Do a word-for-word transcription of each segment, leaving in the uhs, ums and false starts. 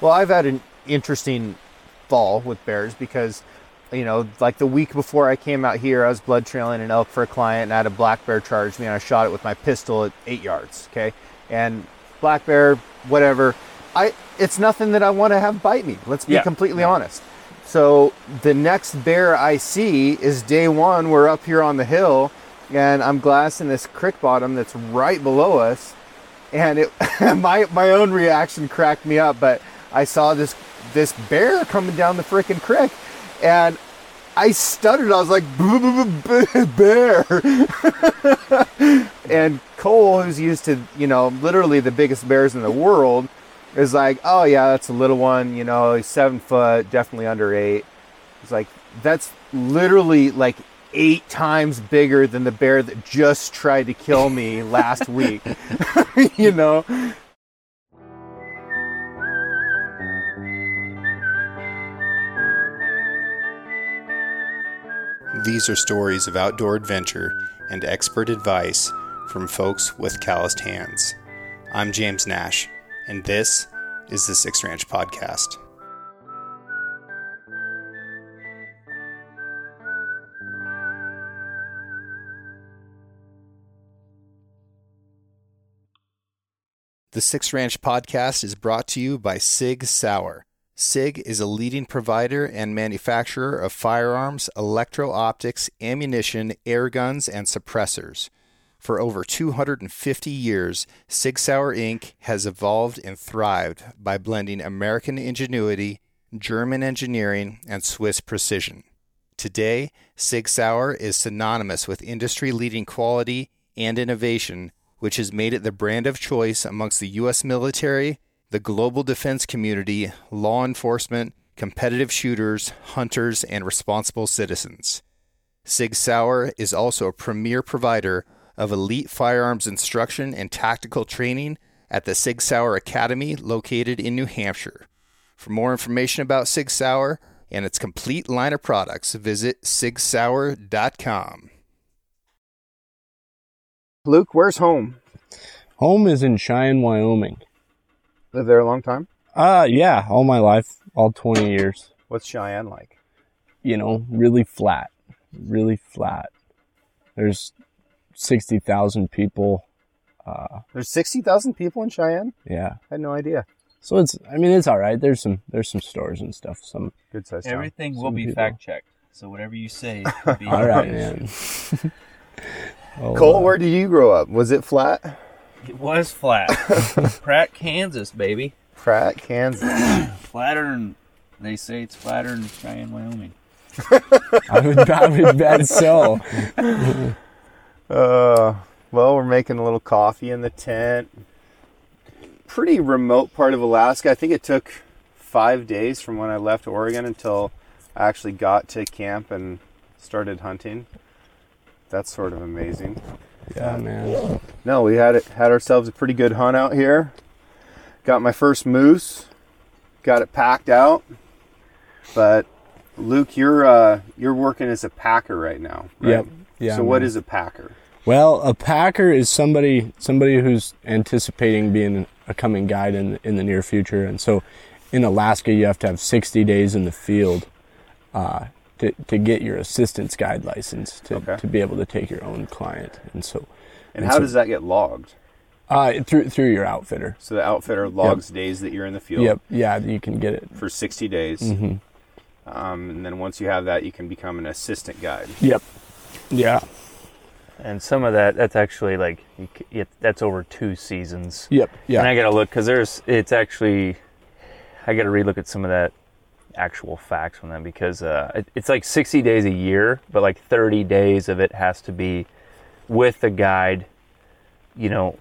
Well, I've had an interesting fall with bears because, you know, like the week before I came out here, I was blood trailing an elk for a client and I had a black bear charge me and I shot it with my pistol at eight yards, okay? And black bear, whatever, I it's nothing that I want to have bite me. Let's be yeah. completely yeah. honest. So the next bear I see is day one. We're up here on the hill and I'm glassing this creek bottom that's right below us. And it, my my own reaction cracked me up, but I saw this this bear coming down the freaking creek, and I stuttered. I was like, boo, boo, boo, boo, bear. And Cole, who's used to, you know, literally the biggest bears in the world, is like, oh yeah, that's a little one. You know, he's seven foot, definitely under eight. He's like, that's literally like eight times bigger than the bear that just tried to kill me last week. You know? These are stories of outdoor adventure and expert advice from folks with calloused hands. I'm James Nash, and this is the Six Ranch Podcast. The Six Ranch Podcast is brought to you by Sig Sauer. Sig is a leading provider and manufacturer of firearms, electro-optics, ammunition, air guns, and suppressors. For over two hundred fifty years, Sig Sauer Incorporated has evolved and thrived by blending American ingenuity, German engineering, and Swiss precision. Today, Sig Sauer is synonymous with industry-leading quality and innovation, which has made it the brand of choice amongst the U S military, the global defense community, law enforcement, competitive shooters, hunters, and responsible citizens. Sig Sauer is also a premier provider of elite firearms instruction and tactical training at the Sig Sauer Academy located in New Hampshire. For more information about Sig Sauer and its complete line of products, visit sig sauer dot com. Luke, where's home? Home is in Cheyenne, Wyoming. Lived there a long time? Uh, yeah, all my life, all twenty years. What's Cheyenne like? You know, really flat, really flat. There's sixty thousand people. Uh, There's sixty thousand people in Cheyenne? Yeah. I had no idea. So it's, I mean, it's all right. There's some, there's some stores and stuff. Some good size. Everything town. Will some be people. Fact checked. So whatever you say, will be all right, man. Oh, Cole, uh, where did you grow up? Was it flat? It was flat. Pratt, Kansas, baby. Pratt, Kansas. Flatter than, they say it's flatter than Cheyenne, Wyoming. I would, I would bet so. uh, well, we're making a little coffee in the tent. Pretty remote part of Alaska. I think it took five days from when I left Oregon until I actually got to camp and started hunting. That's sort of amazing. Yeah, um, man. No, we had it, had ourselves a pretty good hunt out here. Got my first moose. Got it packed out. But Luke, you're uh, you're working as a packer right now, right? Yep. Yeah. So man. What is a packer? Well, a packer is somebody somebody who's anticipating being a coming guide in in the near future. And so, in Alaska, you have to have sixty days in the field. Uh, To, to get your assistance guide license to, okay. to be able to take your own client, and so. And, and how so, does that get logged? Uh, through through your outfitter. So the outfitter logs yep. days that you're in the field. Yep. Yeah, you can get it for sixty days, mm-hmm. um, and then once you have that, you can become an assistant guide. Yep. Yeah. And some of that, that's actually like you, it, that's over two seasons. Yep. Yeah. And I gotta look because there's it's actually, I gotta relook at some of that. Actual facts from them because uh, it, it's like sixty days a year, but like thirty days of it has to be with the guide, you know,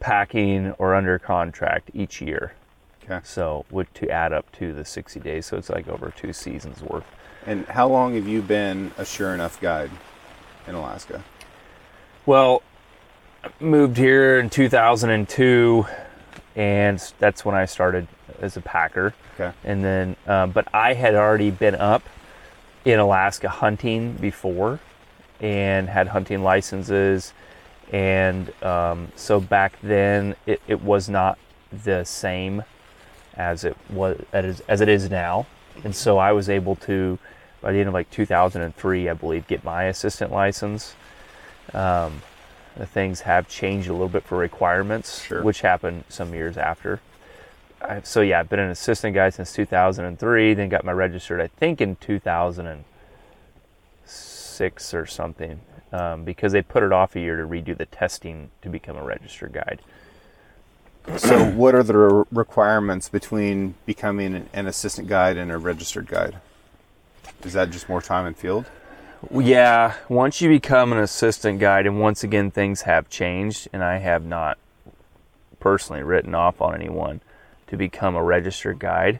packing or under contract each year. Okay. So would to add up to the sixty days, so it's like over two seasons worth. And how long have you been a Sure Enough guide in Alaska? Well, I moved here in two thousand two, and that's when I started as a packer. Okay. And then, um, but I had already been up in Alaska hunting before and had hunting licenses. And um, so back then it, it was not the same as it was as, as it is now. And so I was able to, by the end of like two thousand three, I believe, get my assistant license. Um, the things have changed a little bit for requirements, sure. which happened some years after. I, so yeah, I've been an assistant guy since two thousand three, then got my registered, I think in two thousand six or something, um, because they put it off a year to redo the testing to become a registered guide. So what are the re- requirements between becoming an assistant guide and a registered guide? Is that just more time in field? Yeah. Once you become an assistant guide, and once again, things have changed, and I have not personally written off on anyone to become a registered guide.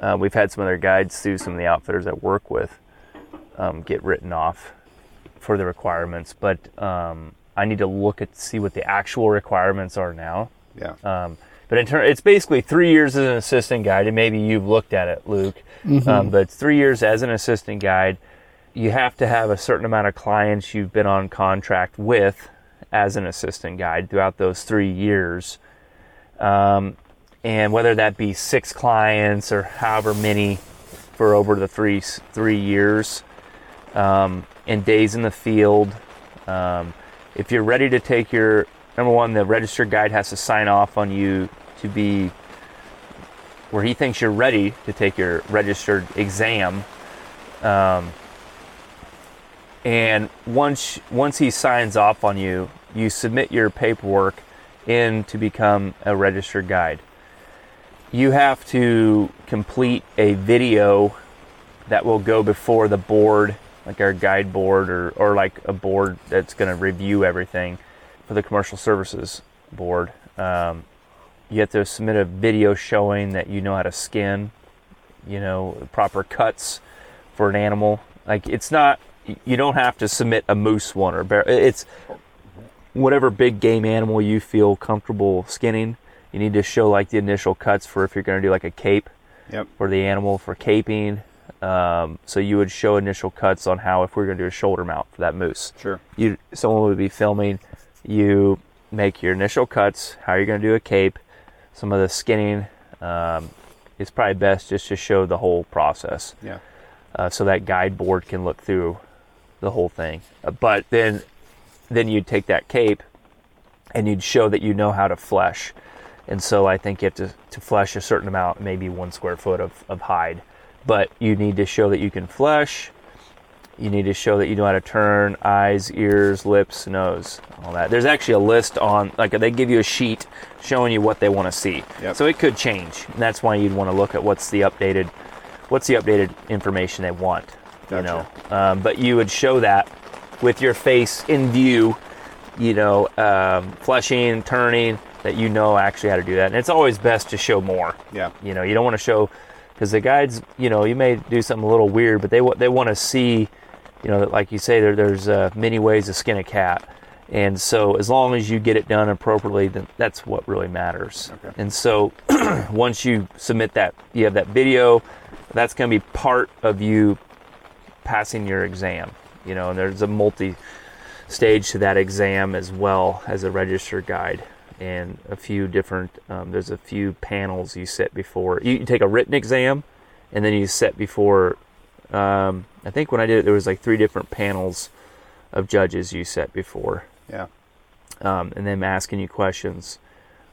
Uh, we've had some other guides through some of the outfitters I work with um, get written off for the requirements, but um, I need to look at see what the actual requirements are now. Yeah. Um, but in turn, it's basically three years as an assistant guide, and maybe you've looked at it, Luke. Mm-hmm. Um, but three years as an assistant guide, you have to have a certain amount of clients you've been on contract with as an assistant guide throughout those three years. Um, and whether that be six clients or however many for over the three three years, um, and days in the field. Um, if you're ready to take your... Number one, the registered guide has to sign off on you to be where he thinks you're ready to take your registered exam. Um, and once once he signs off on you, you submit your paperwork in to become a registered guide. You have to complete a video that will go before the board, like our guide board or, or like a board that's going to review everything. For the Commercial Services Board, um, you have to submit a video showing that you know how to skin, you know, proper cuts for an animal. Like, it's not, you don't have to submit a moose one or bear. It's whatever big game animal you feel comfortable skinning. You need to show like the initial cuts for if you're going to do like a cape yep. for the animal for caping. Um, so you would show initial cuts on how if we're going to do a shoulder mount for that moose. Sure. You someone would be filming. You make your initial cuts, how you're going to do a cape, some of the skinning. Um, it's probably best just to show the whole process. Yeah. Uh, so that guide board can look through the whole thing. Uh, but then then you'd take that cape and you'd show that you know how to flesh. And so I think you have to, to flesh a certain amount, maybe one square foot of, of hide. But you need to show that you can flesh. You need to show that you know how to turn eyes, ears, lips, nose, all that. There's actually a list on, like they give you a sheet showing you what they want to see. Yep. So it could change. And that's why you'd want to look at what's the updated, what's the updated information they want, gotcha. You know. Um, but you would show that with your face in view, you know, um, fleshing, turning, that you know actually how to do that. And it's always best to show more. Yeah. You know, you don't want to show, because the guides, you know, you may do something a little weird, but they they want to see. You know, like you say, there, there's uh, many ways to skin a cat. And so as long as you get it done appropriately, then that's what really matters. Okay. And so once you submit that, you have that video, that's going to be part of you passing your exam. You know, and there's a multi-stage to that exam as well as a registered guide. And a few different, um, there's a few panels you sit before. You take a written exam, and then you sit before... Um, I think when I did it, there was like three different panels of judges you set before. Yeah. Um, and them asking you questions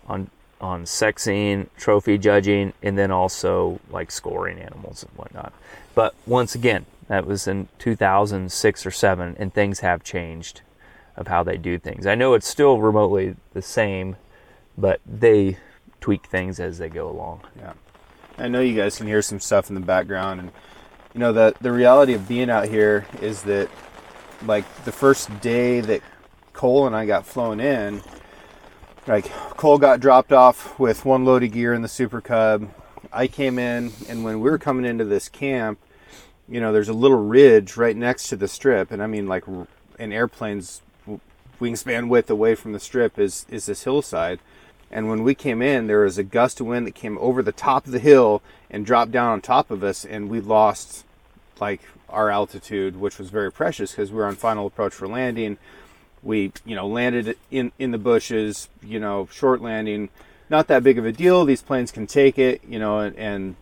on on sexing, trophy judging, and then also like scoring animals and whatnot. But once again, that was in two thousand six or seven, and things have changed of how they do things. I know it's still remotely the same, but they tweak things as they go along. Yeah. I know you guys can hear some stuff in the background, and you know, the, the reality of being out here is that, like, the first day that Cole and I got flown in, like, Cole got dropped off with one load of gear in the Super Cub. I came in, and when we were coming into this camp, you know, there's a little ridge right next to the strip. And, I mean, like, an airplane's wingspan width away from the strip is, is this hillside. And when we came in, there was a gust of wind that came over the top of the hill and dropped down on top of us, and we lost, like, our altitude, which was very precious because we were on final approach for landing. We, you know, landed in, in the bushes, you know, short landing, not that big of a deal. These planes can take it, you know, and and,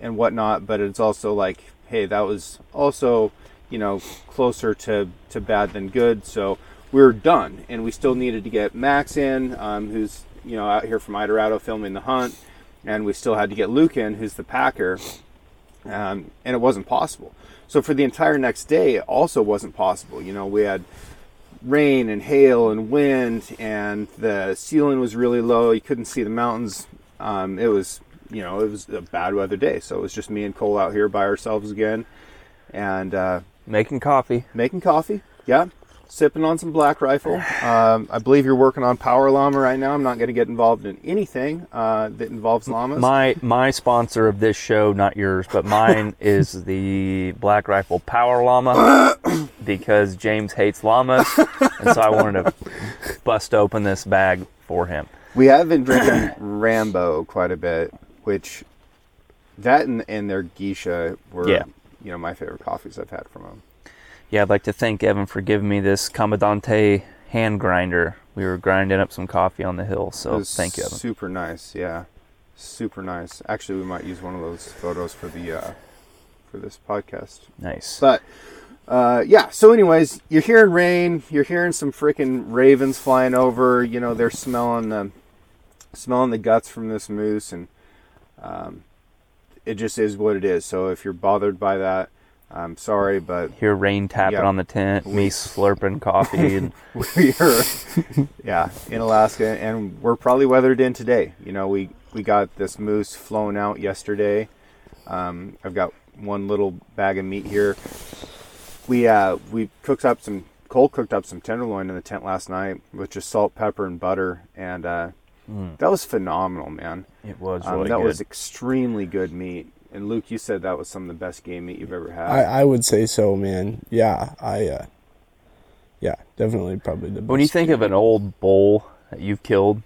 and whatnot. But it's also like, hey, that was also, you know, closer to, to bad than good. So we were done, and we still needed to get Max in, um, who's, you know, out here from Idarado filming the hunt, and we still had to get Luke in, who's the packer, um, and it wasn't possible. So for the entire next day, it also wasn't possible. You know, we had rain and hail and wind, and the ceiling was really low. You couldn't see the mountains. Um, it was, you know, it was a bad weather day. So it was just me and Cole out here by ourselves again, and uh, making coffee. Making coffee, yeah. Sipping on some Black Rifle. Um, I believe you're working on Power Llama right now. I'm not going to get involved in anything uh, that involves llamas. My my sponsor of this show, not yours, but mine, is the Black Rifle Power Llama, because James hates llamas, and so I wanted to bust open this bag for him. We have been drinking Rambo quite a bit, which that and, and their Geisha were, yeah. you know, my favorite coffees I've had from them. Yeah, I'd like to thank Evan for giving me this Comandante hand grinder. We were grinding up some coffee on the hill, so thank you, Evan. Super nice, yeah, super nice. Actually, we might use one of those photos for the uh, for this podcast. Nice, but uh, yeah. So, anyways, you're hearing rain, you're hearing some freaking ravens flying over. You know, they're smelling the smelling the guts from this moose, and um, it just is what it is. So, if you're bothered by that, I'm sorry, but... Hear rain tapping yeah. on the tent, me slurping coffee. And... we're, yeah, in Alaska, and we're probably weathered in today. You know, we, we got this moose flown out yesterday. Um, I've got one little bag of meat here. We uh, we cooked up some... Cole cooked up some tenderloin in the tent last night with just salt, pepper, and butter, and uh, mm. that was phenomenal, man. It was really um, that good. That was extremely good meat. And Luke, you said that was some of the best game meat you've ever had. I, I would say so, man. Yeah, I, uh, yeah, definitely probably the best. When you think of an old bull that you've killed,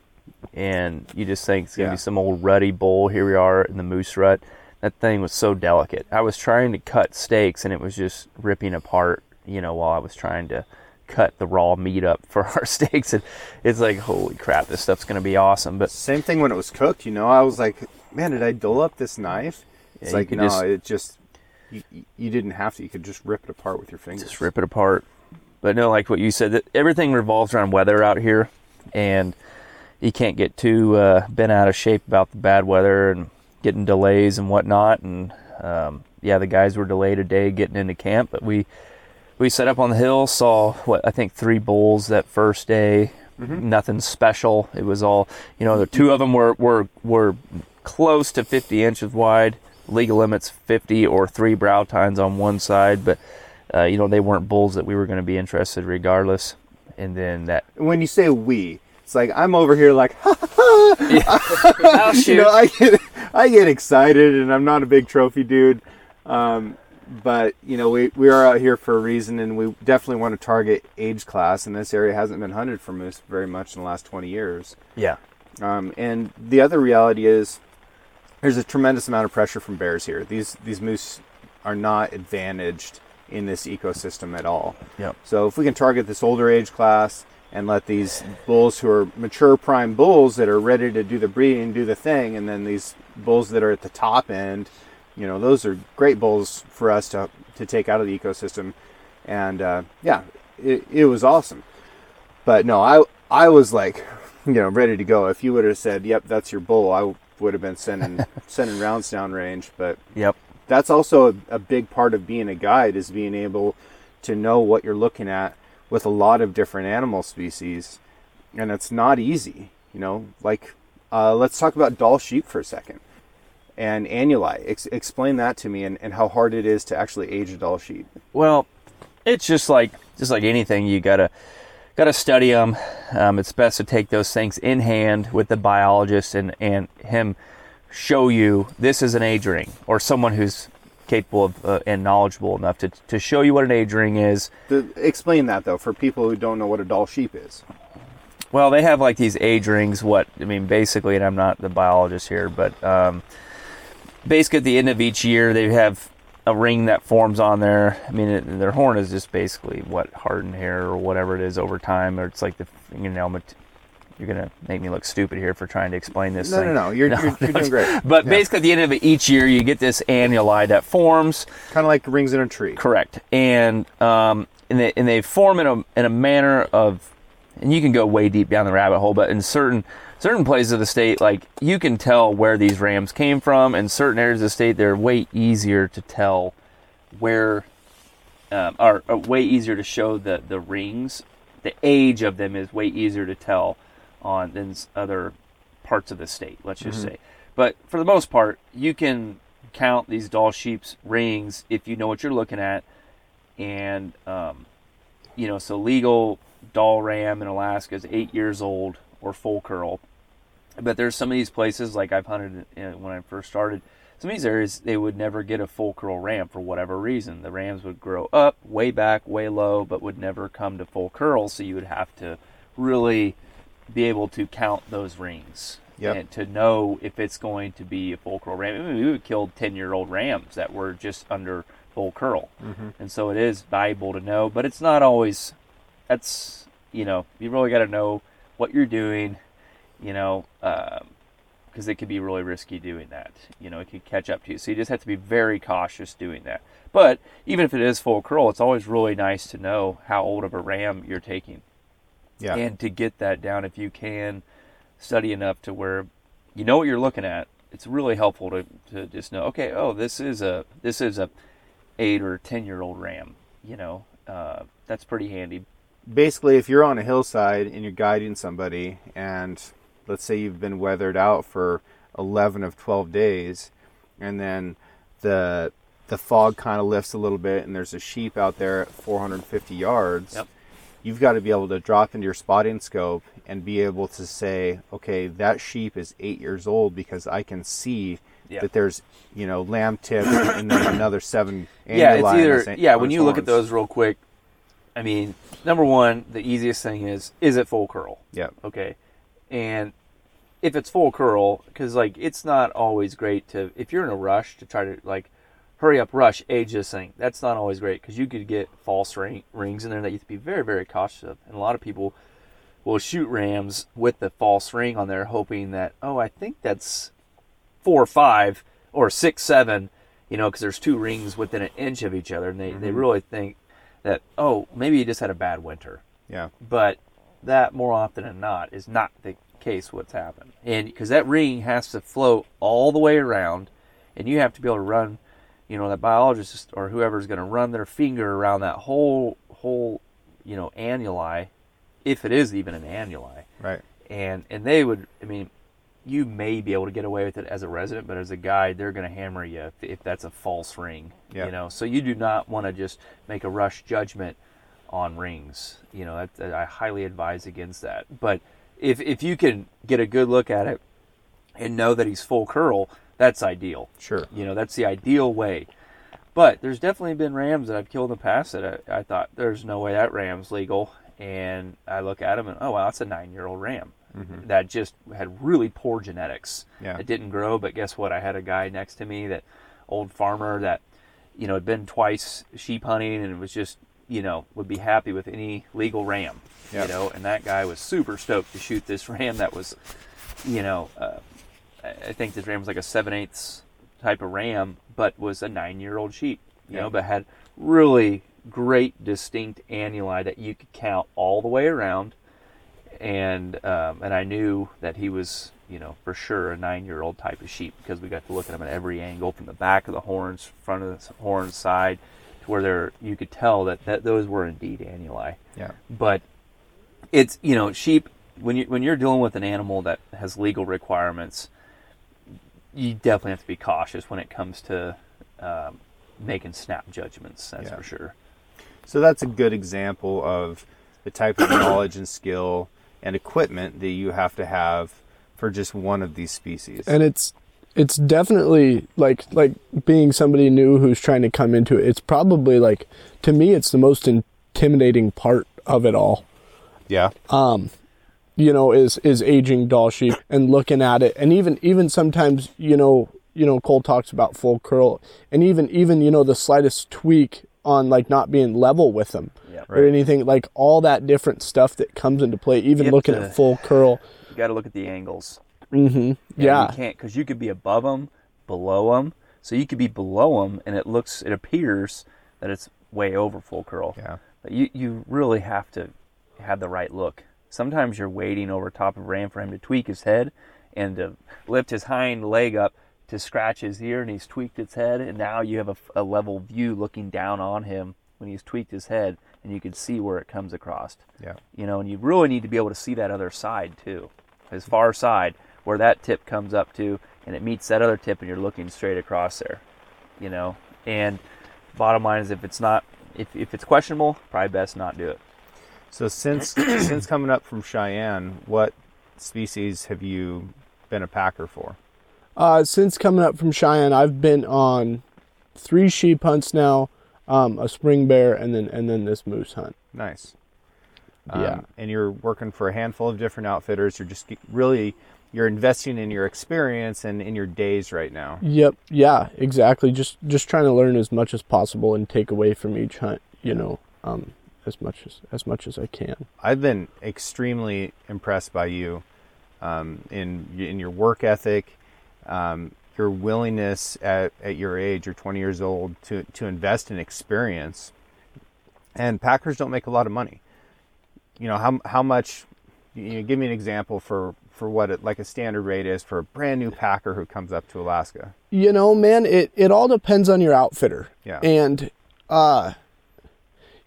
and you just think it's going to yeah. be some old ruddy bull, here we are in the moose rut, that thing was so delicate. I was trying to cut steaks, and it was just ripping apart, you know, while I was trying to cut the raw meat up for our steaks. And it's like, holy crap, this stuff's going to be awesome. But same thing when it was cooked, you know. I was like, man, did I dull up this knife? It's yeah, like, no, just, it just, you, you didn't have to. You could just rip it apart with your fingers. Just rip it apart. But no, like what you said, that everything revolves around weather out here. And you can't get too uh, bent out of shape about the bad weather and getting delays and whatnot. And, um, yeah, the guys were delayed a day getting into camp. But we, we set up on the hill, saw, what, I think three bulls that first day. Mm-hmm. Nothing special. It was all, you know, the two of them were, were, were close to fifty inches wide. Legal limit's fifty or three brow tines on one side, but uh, you know, they weren't bulls that we were going to be interested regardless. And then that, when you say we, it's like I'm over here like, ha ha, ha. Yeah. I'll shoot. You know, I get I get excited, and I'm not a big trophy dude, um, but you know, we we are out here for a reason, and we definitely want to target age class, and this area hasn't been hunted for moose very much in the last twenty years. Yeah, um, and the other reality is, there's a tremendous amount of pressure from bears here. These these moose are not advantaged in this ecosystem at all. Yep. So if we can target this older age class and let these bulls who are mature prime bulls that are ready to do the breeding, do the thing, and then these bulls that are at the top end, you know, those are great bulls for us to to take out of the ecosystem. And uh, yeah, it, it was awesome. But no, I I was like, you know, ready to go. If you would have said, "Yep, that's your bull," I would have been sending sending rounds down range. But yep, that's also a, a big part of being a guide, is being able to know what you're looking at with a lot of different animal species, and it's not easy. You know, like uh, let's talk about Dall sheep for a second and annuli. Ex- explain that to me, and, and how hard it is to actually age a Dall sheep. Well, it's just like just like anything. You gotta. Got to study them. Um, it's best to take those things in hand with the biologist and, and him show you this is an age ring, or someone who's capable of, uh, and knowledgeable enough to to show you what an age ring is. The, explain that, though, for people who don't know what a Dall sheep is. Well, they have like these age rings. What I mean, basically, and I'm not the biologist here, but um, basically at the end of each year they have a ring that forms on there. I mean, it, their horn is just basically what hardened hair or whatever it is over time, or it's like the, you know, you're going to make me look stupid here for trying to explain this no, thing. No, no, you're, no. You're, you're doing great. But yeah. basically at the end of each year, you get this annuli that forms. Kind of like rings in a tree. Correct. And um, and, they, and they form in a in a manner of, and you can go way deep down the rabbit hole, but in certain certain places of the state, like you can tell where these rams came from. In certain areas of the state, they're way easier to tell where, um, or, or way easier to show the, the rings. The age of them is way easier to tell on than other parts of the state, let's just mm-hmm. say. But for the most part, you can count these doll sheep's rings if you know what you're looking at. And, um, you know, so legal doll ram in Alaska is eight years old or full curl. But there's some of these places, like I've hunted when I first started, some of these areas, they would never get a full curl ram for whatever reason. The rams would grow up, way back, way low, but would never come to full curl. So you would have to really be able to count those rings yep. and to know if it's going to be a full curl ram. I mean, we would kill ten-year-old rams that were just under full curl. Mm-hmm. And so it is valuable to know, but it's not always, that's, you know, you really got to know what you're doing, you know, because um, it could be really risky doing that. You know, it could catch up to you. So you just have to be very cautious doing that. But even if it is full curl, it's always really nice to know how old of a ram you're taking. Yeah. And to get that down, if you can study enough to where you know what you're looking at, it's really helpful to, to just know, okay, oh, this is a this is a eight or ten-year-old ram. You know, uh, that's pretty handy. Basically, if you're on a hillside and you're guiding somebody, and let's say you've been weathered out for eleven of twelve days, and then the the fog kind of lifts a little bit, and there's a sheep out there at four hundred fifty yards. Yep. You've got to be able to drop into your spotting scope and be able to say, okay, that sheep is eight years old because I can see yeah. that there's, you know, lamb tips and then another seven. Yeah, it's either, an- yeah, when you horns. Look at those real quick, I mean, number one, the easiest thing is, is it full curl? Yeah. Okay. And if it's full curl, because, like, it's not always great to, if you're in a rush to try to, like, hurry up, rush, age this thing. That's not always great because you could get false ring, rings in there that you have to be very, very cautious of. And a lot of people will shoot rams with the false ring on there hoping that, oh, I think that's four or five or six, seven, you know, because there's two rings within an inch of each other. And they, mm-hmm. they really think that, oh, maybe you just had a bad winter. Yeah. But that more often than not is not the case what's happened. And because that ring has to flow all the way around and you have to be able to run. You know, that biologist or whoever's going to run their finger around that whole, whole, you know, annuli, if it is even an annuli. Right. And and they would, I mean, you may be able to get away with it as a resident, but as a guide, they're going to hammer you if, if that's a false ring, yep. you know. So you do not want to just make a rush judgment on rings. You know, that, that I highly advise against that. But if if you can get a good look at it and know that he's full curl, that's ideal. Sure. You know, that's the ideal way. But there's definitely been rams that I've killed in the past that I, I thought, there's no way that ram's legal. And I look at them and, oh, wow, that's a nine-year-old ram mm-hmm. that just had really poor genetics. Yeah. It didn't grow, but guess what? I had a guy next to me, that old farmer that, you know, had been twice sheep hunting and was just, you know, would be happy with any legal ram. Yep. You know, and that guy was super stoked to shoot this ram that was, you know... Uh, I think this ram was like a seven-eighths type of ram, but was a nine-year-old sheep, you yeah. know, but had really great distinct annuli that you could count all the way around. And um, and I knew that he was, you know, for sure a nine-year-old type of sheep because we got to look at him at every angle, from the back of the horns, front of the horns, side, to where there you could tell that, that those were indeed annuli. Yeah. But it's, you know, sheep, when you when you're dealing with an animal that has legal requirements, you definitely have to be cautious when it comes to um, making snap judgments, that's yeah. for sure. So that's a good example of the type of knowledge and skill and equipment that you have to have for just one of these species. And it's it's definitely, like like being somebody new who's trying to come into it, it's probably, like, to me, it's the most intimidating part of it all. Yeah. Um. you know, is, is aging doll sheep and looking at it. And even, even sometimes, you know, you know, Cole talks about full curl and even, even, you know, the slightest tweak on, like, not being level with them. Yeah. right. or anything, like all that different stuff that comes into play, even looking to, at full curl. You got to look at the angles. Mm-hmm. Yeah. You can't, because you could be above them, below them. So you could be below them, and it looks, it appears that it's way over full curl. Yeah. But you, you really have to have the right look. Sometimes you're waiting over top of Ram for him to tweak his head and to lift his hind leg up to scratch his ear, and he's tweaked its head, and now you have a, a level view looking down on him when he's tweaked his head, and you can see where it comes across. Yeah. You know, and you really need to be able to see that other side too, his far side, where that tip comes up to, and it meets that other tip, and you're looking straight across there, you know. And bottom line is, if it's not, if if it's questionable, probably best not do it. So since since coming up from Cheyenne, what species have you been a packer for? Uh, since coming up from Cheyenne, I've been on three sheep hunts now, um, a spring bear, and then and then this moose hunt. Nice. Um, yeah. And you're working for a handful of different outfitters. You're just really, you're investing in your experience and in your days right now. Yep. Yeah, exactly. Just just trying to learn as much as possible and take away from each hunt, you know, um, as much as, as much as I can. I've been extremely impressed by you um, in in your work ethic. Um, your willingness at, at your age, you're twenty years old, to, to invest in experience. And packers don't make a lot of money. You know, how how much, you know, give me an example for, for what it, like a standard rate is for a brand new packer who comes up to Alaska. You know, man, it, it all depends on your outfitter. Yeah. And, uh,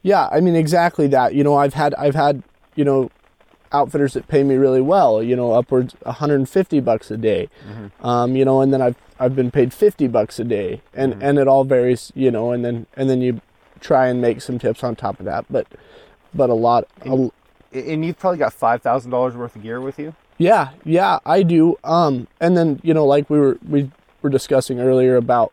yeah, I mean, exactly that. You know, I've had, I've had, you know, outfitters that pay me really well, you know, upwards one hundred fifty bucks a day, mm-hmm. um, you know, and then I've I've been paid fifty bucks a day, and, mm-hmm. and it all varies, you know, and then and then you try and make some tips on top of that, but but a lot. And, a, and you've probably got five thousand dollars worth of gear with you. Yeah, yeah, I do. Um, and then you know, like we were we were discussing earlier about,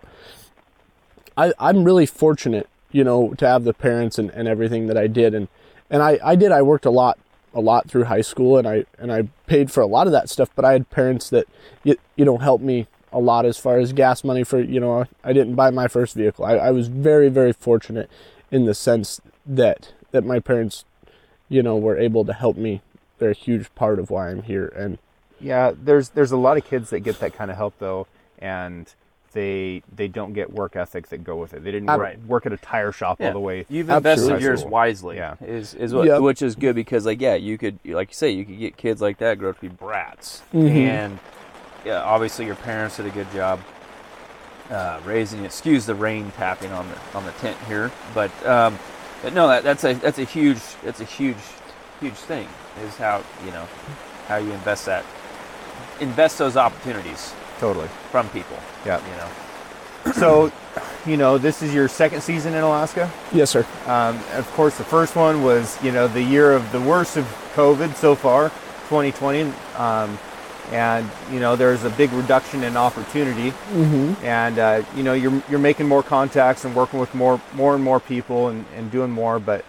I I'm really fortunate, you know, to have the parents and, and everything that I did, and and I I did I worked a lot. a lot through high school, and I and I paid for a lot of that stuff, but I had parents that, you, you know, helped me a lot as far as gas money for, you know, I didn't buy my first vehicle. I, I was very, very fortunate in the sense that that my parents, you know, were able to help me. They're a huge part of why I'm here. And yeah, there's there's a lot of kids that get that kind of help though, and they they don't get work ethic that go with it. They didn't right. work, work at a tire shop yeah. all the way. You've invested yours wisely, yeah. is is what, yep. which is good, because like yeah, you could, like you say, you could get kids like that grow up to be brats, mm-hmm. and yeah, obviously your parents did a good job uh, raising. Excuse the rain tapping on the on the tent here, but um, but no, that, that's a that's a huge that's a huge huge thing is how you know how you invest that invest those opportunities. Totally. From people. Yeah. You know. So, you know, this is your second season in Alaska? Yes, sir. Um, of course, the first one was, you know, the year of the worst of COVID so far, twenty twenty. Um, and, you know, there's a big reduction in opportunity. Mm-hmm. And, uh, you know, you're you're making more contacts and working with more, more and more people and, and doing more. But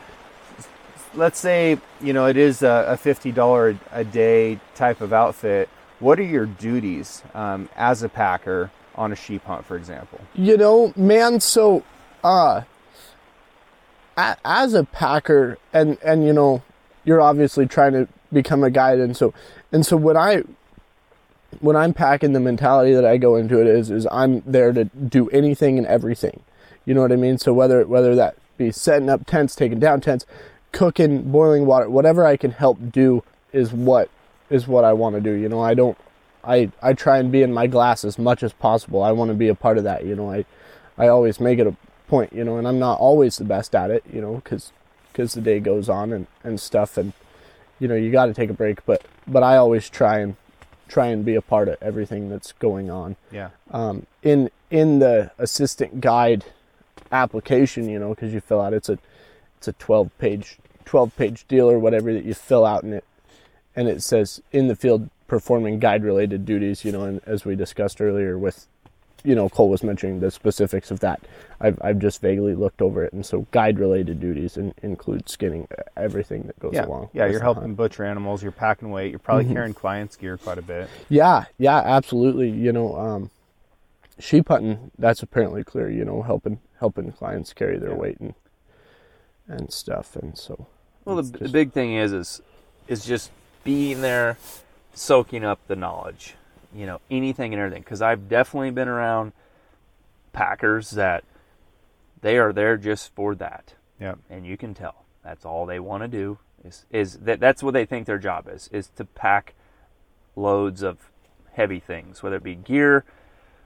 let's say, you know, it is a, a fifty dollars a day type of outfit. What are your duties um, as a packer on a sheep hunt, for example? You know, man, so uh, a- as a packer, and, and, you know, you're obviously trying to become a guide. And so and so when, I, when I'm packing, the mentality that I go into it is is I'm there to do anything and everything. You know what I mean? So whether whether that be setting up tents, taking down tents, cooking, boiling water, whatever I can help do is what. is what I want to do. You know, I don't, I, I try and be in my glass as much as possible. I want to be a part of that. You know, I, I always make it a point, you know, and I'm not always the best at it, you know, cause, cause the day goes on and, and stuff, and, you know, you got to take a break, but, but I always try and try and be a part of everything that's going on. Yeah. Um, in, in the assistant guide application, you know, cause you fill out, it's a, it's a twelve page, twelve page deal or whatever that you fill out in it. And it says in the field performing guide-related duties, you know, and as we discussed earlier with, you know, Cole was mentioning the specifics of that. I've I've just vaguely looked over it, and so guide-related duties in, include skinning, everything that goes yeah. along. Yeah, you're helping hunt. Butcher animals, you're packing weight, you're probably mm-hmm. carrying clients' gear quite a bit. Yeah, yeah, absolutely. You know, um, sheep hunting, that's apparently clear, you know, helping helping clients carry their yeah. weight and and stuff. And so, well, the, just... the big thing is is is just being there, soaking up the knowledge, you know, anything and everything. Because I've definitely been around packers that they are there just for that. Yeah, and you can tell that's all they want to do is is that that's what they think their job is is to pack loads of heavy things, whether it be gear,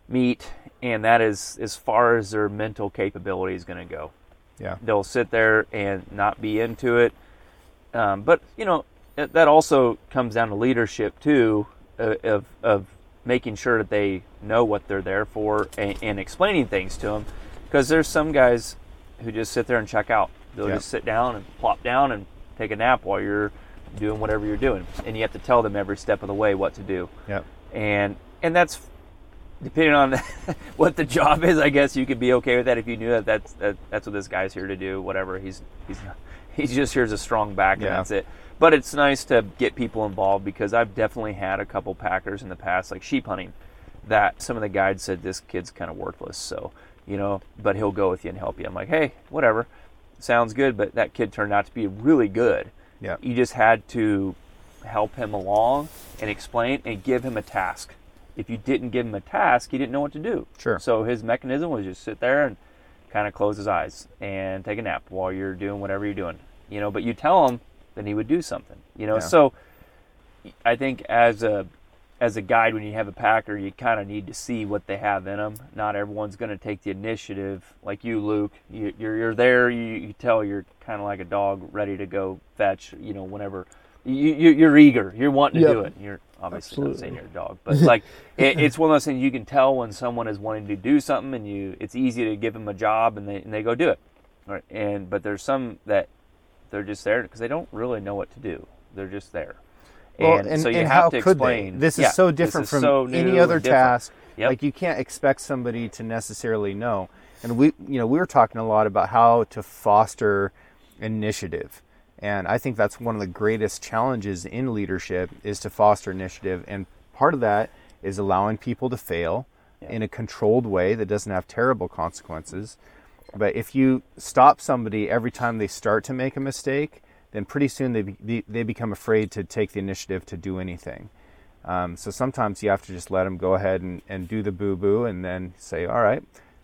meat, and that is as far as their mental capability is going to go. Yeah, they'll sit there and not be into it. Um, but you know, that also comes down to leadership too, uh, of of making sure that they know what they're there for and, and explaining things to them, because there's some guys who just sit there and check out. They'll yeah. just sit down and plop down and take a nap while you're doing whatever you're doing, and you have to tell them every step of the way what to do. Yeah, and and that's depending on what the job is. I guess you could be okay with that if you knew that that's that, that's what this guy's here to do. Whatever he's he's he's just here's a strong back and yeah. that's it. But it's nice to get people involved, because I've definitely had a couple packers in the past, like sheep hunting, that some of the guides said this kid's kind of worthless. So you know, but he'll go with you and help you. I'm like, hey, whatever, sounds good. But that kid turned out to be really good. Yeah, you just had to help him along and explain and give him a task. If you didn't give him a task, he didn't know what to do. Sure. So his mechanism was just sit there and kind of close his eyes and take a nap while you're doing whatever you're doing. You know, but you tell him, then he would do something. You know, yeah. So I think as a as a guide, when you have a packer, you kind of need to see what they have in them. Not everyone's going to take the initiative, like you, Luke. You, you're you're there. You, you tell you're kind of like a dog ready to go fetch. You know, whenever you, you you're eager, you're wanting to yep. do it. You're obviously Absolutely. Not saying you're a dog, but like it, it's one of those things you can tell when someone is wanting to do something, and you it's easy to give them a job and they and they go do it. All right, and but there's some that they're just there because they don't really know what to do. They're just there. Well, and, and so you and have how to could explain. They? This is yeah, so different is from so any other task. Yep. Like you can't expect somebody to necessarily know. And we, you know, we were talking a lot about how to foster initiative, and I think that's one of the greatest challenges in leadership is to foster initiative. And part of that is allowing people to fail yeah. in a controlled way that doesn't have terrible consequences. But if you stop somebody every time they start to make a mistake, then pretty soon they be, they become afraid to take the initiative to do anything. Um, so sometimes you have to just let them go ahead and, and do the boo-boo, and then say, all right,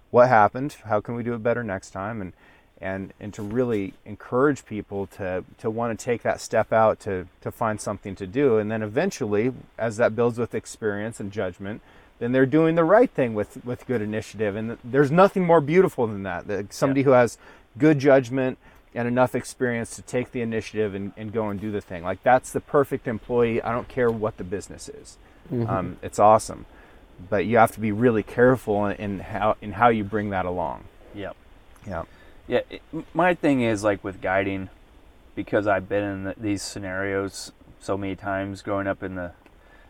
what happened? How can we do it better next time? And and, and to really encourage people to, to want to take that step out to, to find something to do. And then eventually, as that builds with experience and judgment, then they're doing the right thing with, with good initiative. And there's nothing more beautiful than that. Like somebody yeah. who has good judgment and enough experience to take the initiative and, and go and do the thing. Like that's the perfect employee. I don't care what the business is. Mm-hmm. Um, it's awesome, but you have to be really careful in, in how in how you bring that along. Yep. Yep. Yeah. Yeah. My thing is like with guiding, because I've been in the, these scenarios so many times growing up in the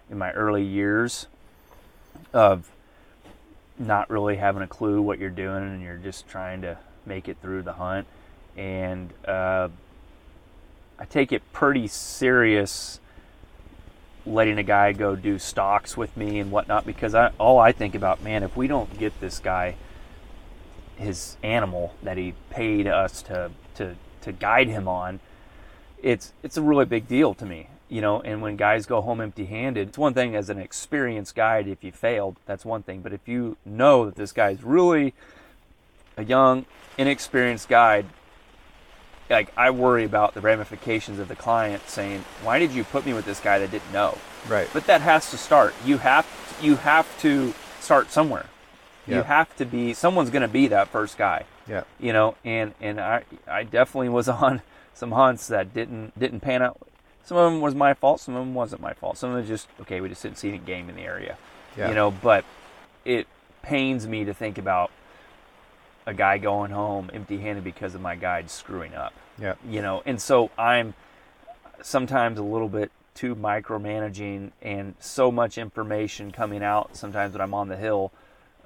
in my early years of not really having a clue what you're doing, and you're just trying to make it through the hunt. And uh, I take it pretty serious letting a guy go do stocks with me and whatnot, because I, all I think about, man, if we don't get this guy his animal that he paid us to to, to guide him on, it's it's a really big deal to me. You know, and when guys go home empty-handed, it's one thing as an experienced guide if you failed, that's one thing. But if you know that this guy's really a young, inexperienced guide, like I worry about the ramifications of the client saying, why did you put me with this guy that didn't know? Right. But that has to start. You have to, you have to start somewhere. Yep. You have to be, someone's going to be that first guy. Yeah. You know, and, and I, I definitely was on some hunts that didn't, didn't pan out. Some of them was my fault. Some of them wasn't my fault. Some of them just, okay, we just didn't see any game in the area, yeah. you know, but it pains me to think about a guy going home empty-handed because of my guide screwing up. Yeah. You know, and so I'm sometimes a little bit too micromanaging, and so much information coming out sometimes when I'm on the hill.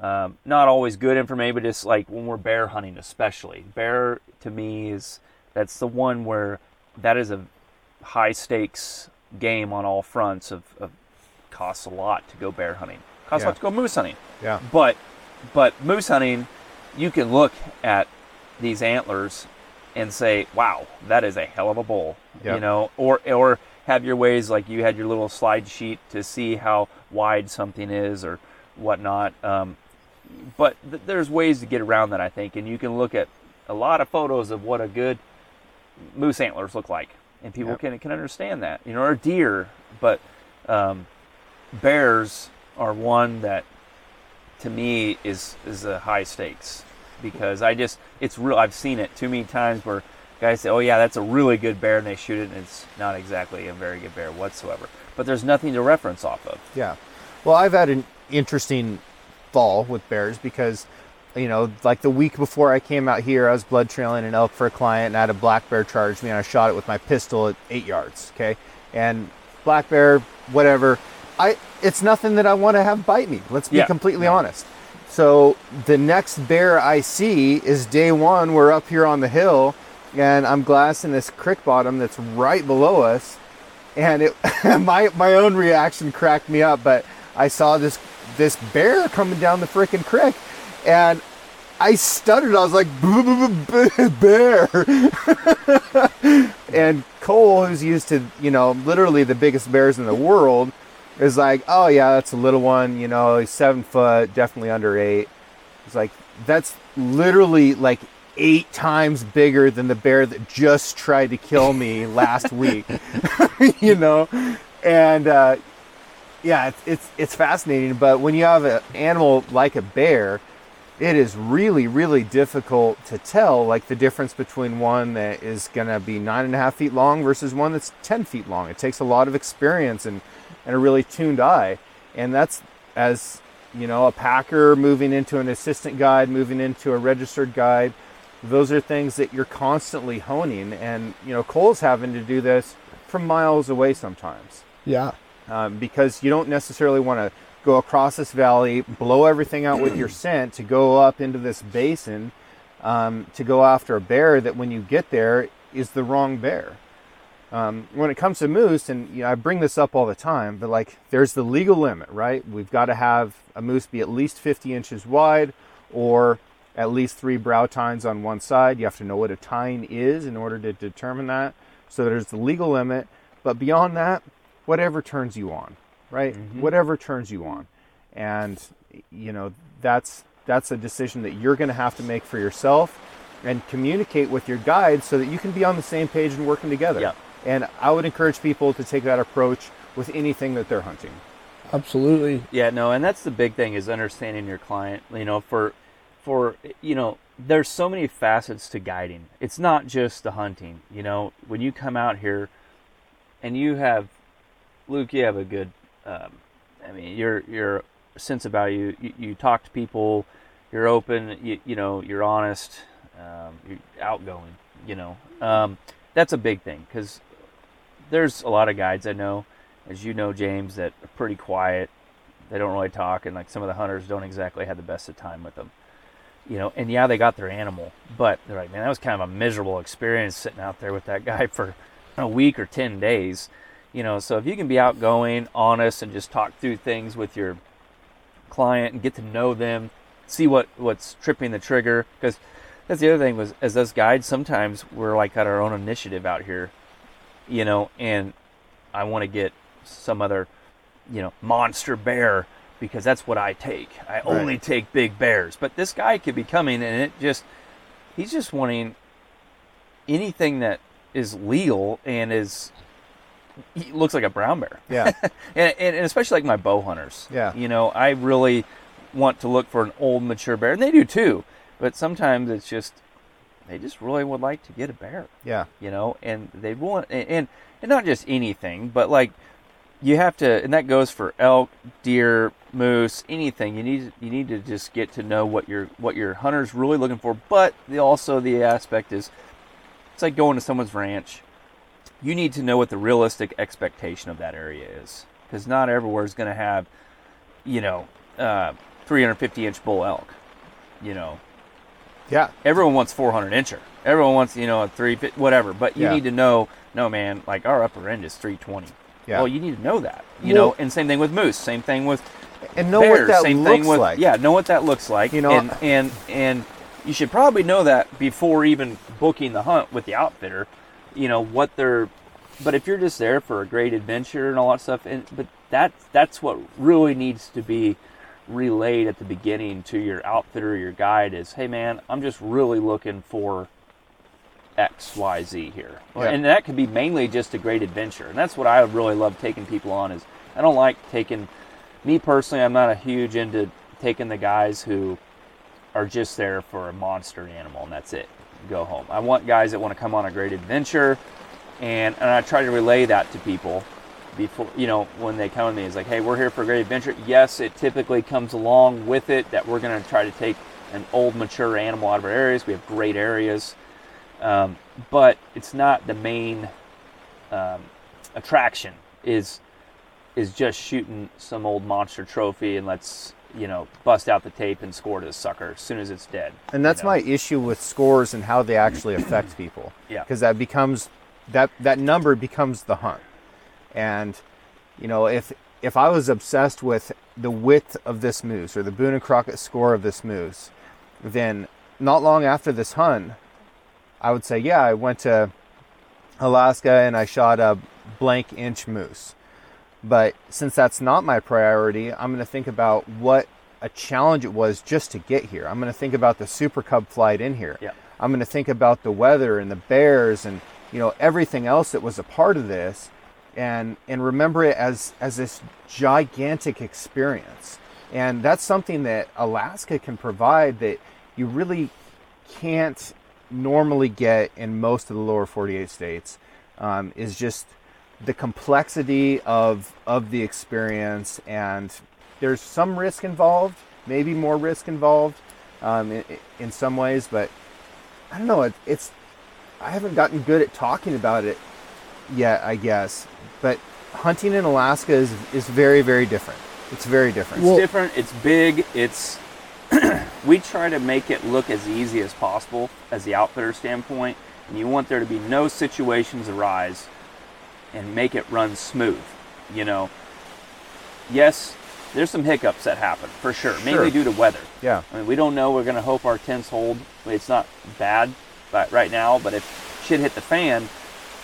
Um, not always good information, but just like when we're bear hunting especially. Bear, to me, is that's the one where that is a high-stakes game on all fronts. Of, of costs a lot to go bear hunting. Costs yeah. a lot to go moose hunting. Yeah. But, but moose hunting... You can look at these antlers and say, wow, that is a hell of a bull, yeah. you know, or or have your ways, like you had your little slide sheet to see how wide something is or whatnot. Um, but th- there's ways to get around that, I think, and you can look at a lot of photos of what a good moose antlers look like, and people yep. can can understand that, you know, or deer, but um, bears are one that, to me, is is a high stakes, because I just, it's real, I've seen it too many times where guys say, oh yeah, that's a really good bear, and they shoot it and it's not exactly a very good bear whatsoever, but there's nothing to reference off of. Yeah. Well, I've had an interesting fall with bears because, you know, like the week before I came out here, I was blood trailing an elk for a client, and I had a black bear charge me, and I shot it with my pistol at eight yards, okay? And black bear, whatever, I it's nothing that I want to have bite me. Let's be yeah. completely yeah. honest. So the next bear I see is day one. We're up here on the hill, and I'm glassing this creek bottom that's right below us, and it my my own reaction cracked me up, but I saw this this bear coming down the freaking creek. And I stuttered. I was like, bear. And Cole, who's used to, you know, literally the biggest bears in the world, is like, oh yeah, that's a little one. You know, he's seven foot, definitely under eight. It's like, that's literally like eight times bigger than the bear that just tried to kill me last week. You know, and uh, yeah, it's, it's it's fascinating. But when you have an animal like a bear, it is really, really difficult to tell, like, the difference between one that is going to be nine and a half feet long versus one that's ten feet long. It takes a lot of experience and, and a really tuned eye. And that's, as, you know, a packer moving into an assistant guide, moving into a registered guide, those are things that you're constantly honing. And, you know, Cole's having to do this from miles away sometimes. Yeah. Um, because you don't necessarily want to go across this valley, blow everything out with your scent to go up into this basin um, to go after a bear that, when you get there, is the wrong bear. Um, when it comes to moose, and you know, I bring this up all the time, but like, there's the legal limit, right? We've got to have a moose be at least fifty inches wide, or at least three brow tines on one side. You have to know what a tine is in order to determine that. So there's the legal limit, but beyond that, whatever turns you on. Right? Mm-hmm. Whatever turns you on. And, you know, that's that's a decision that you're going to have to make for yourself and communicate with your guide so that you can be on the same page and working together. Yep. And I would encourage people to take that approach with anything that they're hunting. Absolutely. Yeah, no, and that's the big thing, is understanding your client, you know, for, for you know, there's so many facets to guiding. It's not just the hunting, you know. When you come out here and you have, Luke, you have a good, Um, I mean, your your sense about you, you, you talk to people, you're open, you, you know, you're honest, um, you're outgoing, you know. Um, that's a big thing, because there's a lot of guides I know, as you know, James, that are pretty quiet. They don't really talk, and like some of the hunters don't exactly have the best of time with them. You know, and yeah, they got their animal, but they're like, man, that was kind of a miserable experience sitting out there with that guy for a week or ten days. You know, so if you can be outgoing, honest, and just talk through things with your client and get to know them, see what, what's tripping the trigger. Because that's the other thing, was as us guides, sometimes we're like at our own initiative out here, you know, and I want to get some other, you know, monster bear because that's what I take. I right. only take big bears. But this guy could be coming and it just, he's just wanting anything that is legal and is... He looks like a brown bear. Yeah. and, and especially like my bow hunters. Yeah. You know, I really want to look for an old mature bear, and they do too. But sometimes it's just, they just really would like to get a bear. Yeah. You know, and they want, and, and not just anything, but like you have to, and that goes for elk, deer, moose, anything. You need, you need to just get to know what your, what your hunter's really looking for. But the, also the aspect is, it's like going to someone's ranch. You need to know what the realistic expectation of that area is, because not everywhere is going to have, you know, uh, three hundred fifty inch bull elk. You know, yeah. Everyone wants four hundred incher. Everyone wants, you know, a three whatever. But you yeah. need to know, no man, like our upper end is three twenty. Yeah. Well, you need to know that. You well, know, and same thing with moose. Same thing with and know bears, what that same looks thing with, like. Yeah, know what that looks like. You know, and and, and you should probably know that before even booking the hunt with the outfitter, you know, what they're, but if you're just there for a great adventure and all that stuff, and but that's, that's what really needs to be relayed at the beginning to your outfitter or your guide is, hey man, I'm just really looking for X Y Z here. Yeah. And that could be mainly just a great adventure. And that's what I really love taking people on is, I don't like taking, me personally, I'm not a huge into taking the guys who are just there for a monster animal and that's it, go home. I want guys that want to come on a great adventure, and and I try to relay that to people before, you know, when they come to me. It's like, hey, we're here for a great adventure. Yes, it typically comes along with it that we're going to try to take an old mature animal out of our areas. We have great areas, um, but it's not the main um, attraction is is just shooting some old monster trophy and let's, you know, bust out the tape and score this sucker as soon as it's dead. And that's, you know, my issue with scores and how they actually affect people. Yeah. Because that becomes, that, that number becomes the hunt. And, you know, if if I was obsessed with the width of this moose or the Boone and Crockett score of this moose, then not long after this hunt, I would say, yeah, I went to Alaska and I shot a blank inch moose. But since that's not my priority, I'm going to think about what a challenge it was just to get here. I'm going to think about the Super Cub flight in here. Yeah. I'm going to think about the weather and the bears and, you know, everything else that was a part of this, and and remember it as as this gigantic experience. And that's something that Alaska can provide that you really can't normally get in most of the lower forty-eight states, um, is just the complexity of of the experience. And there's some risk involved, maybe more risk involved um, in, in some ways, but I don't know, it, it's, I haven't gotten good at talking about it yet, I guess, but hunting in Alaska is, is very, very different. It's very different. It's well, different, it's big, it's, we try to make it look as easy as possible as the outfitter standpoint, and you want there to be no situations arise and make it run smooth, you know. Yes, there's some hiccups that happen, for sure, mainly sure. due to weather. Yeah. I mean, we don't know, we're going to hope our tents hold. It's not bad but right now, but if shit hit the fan,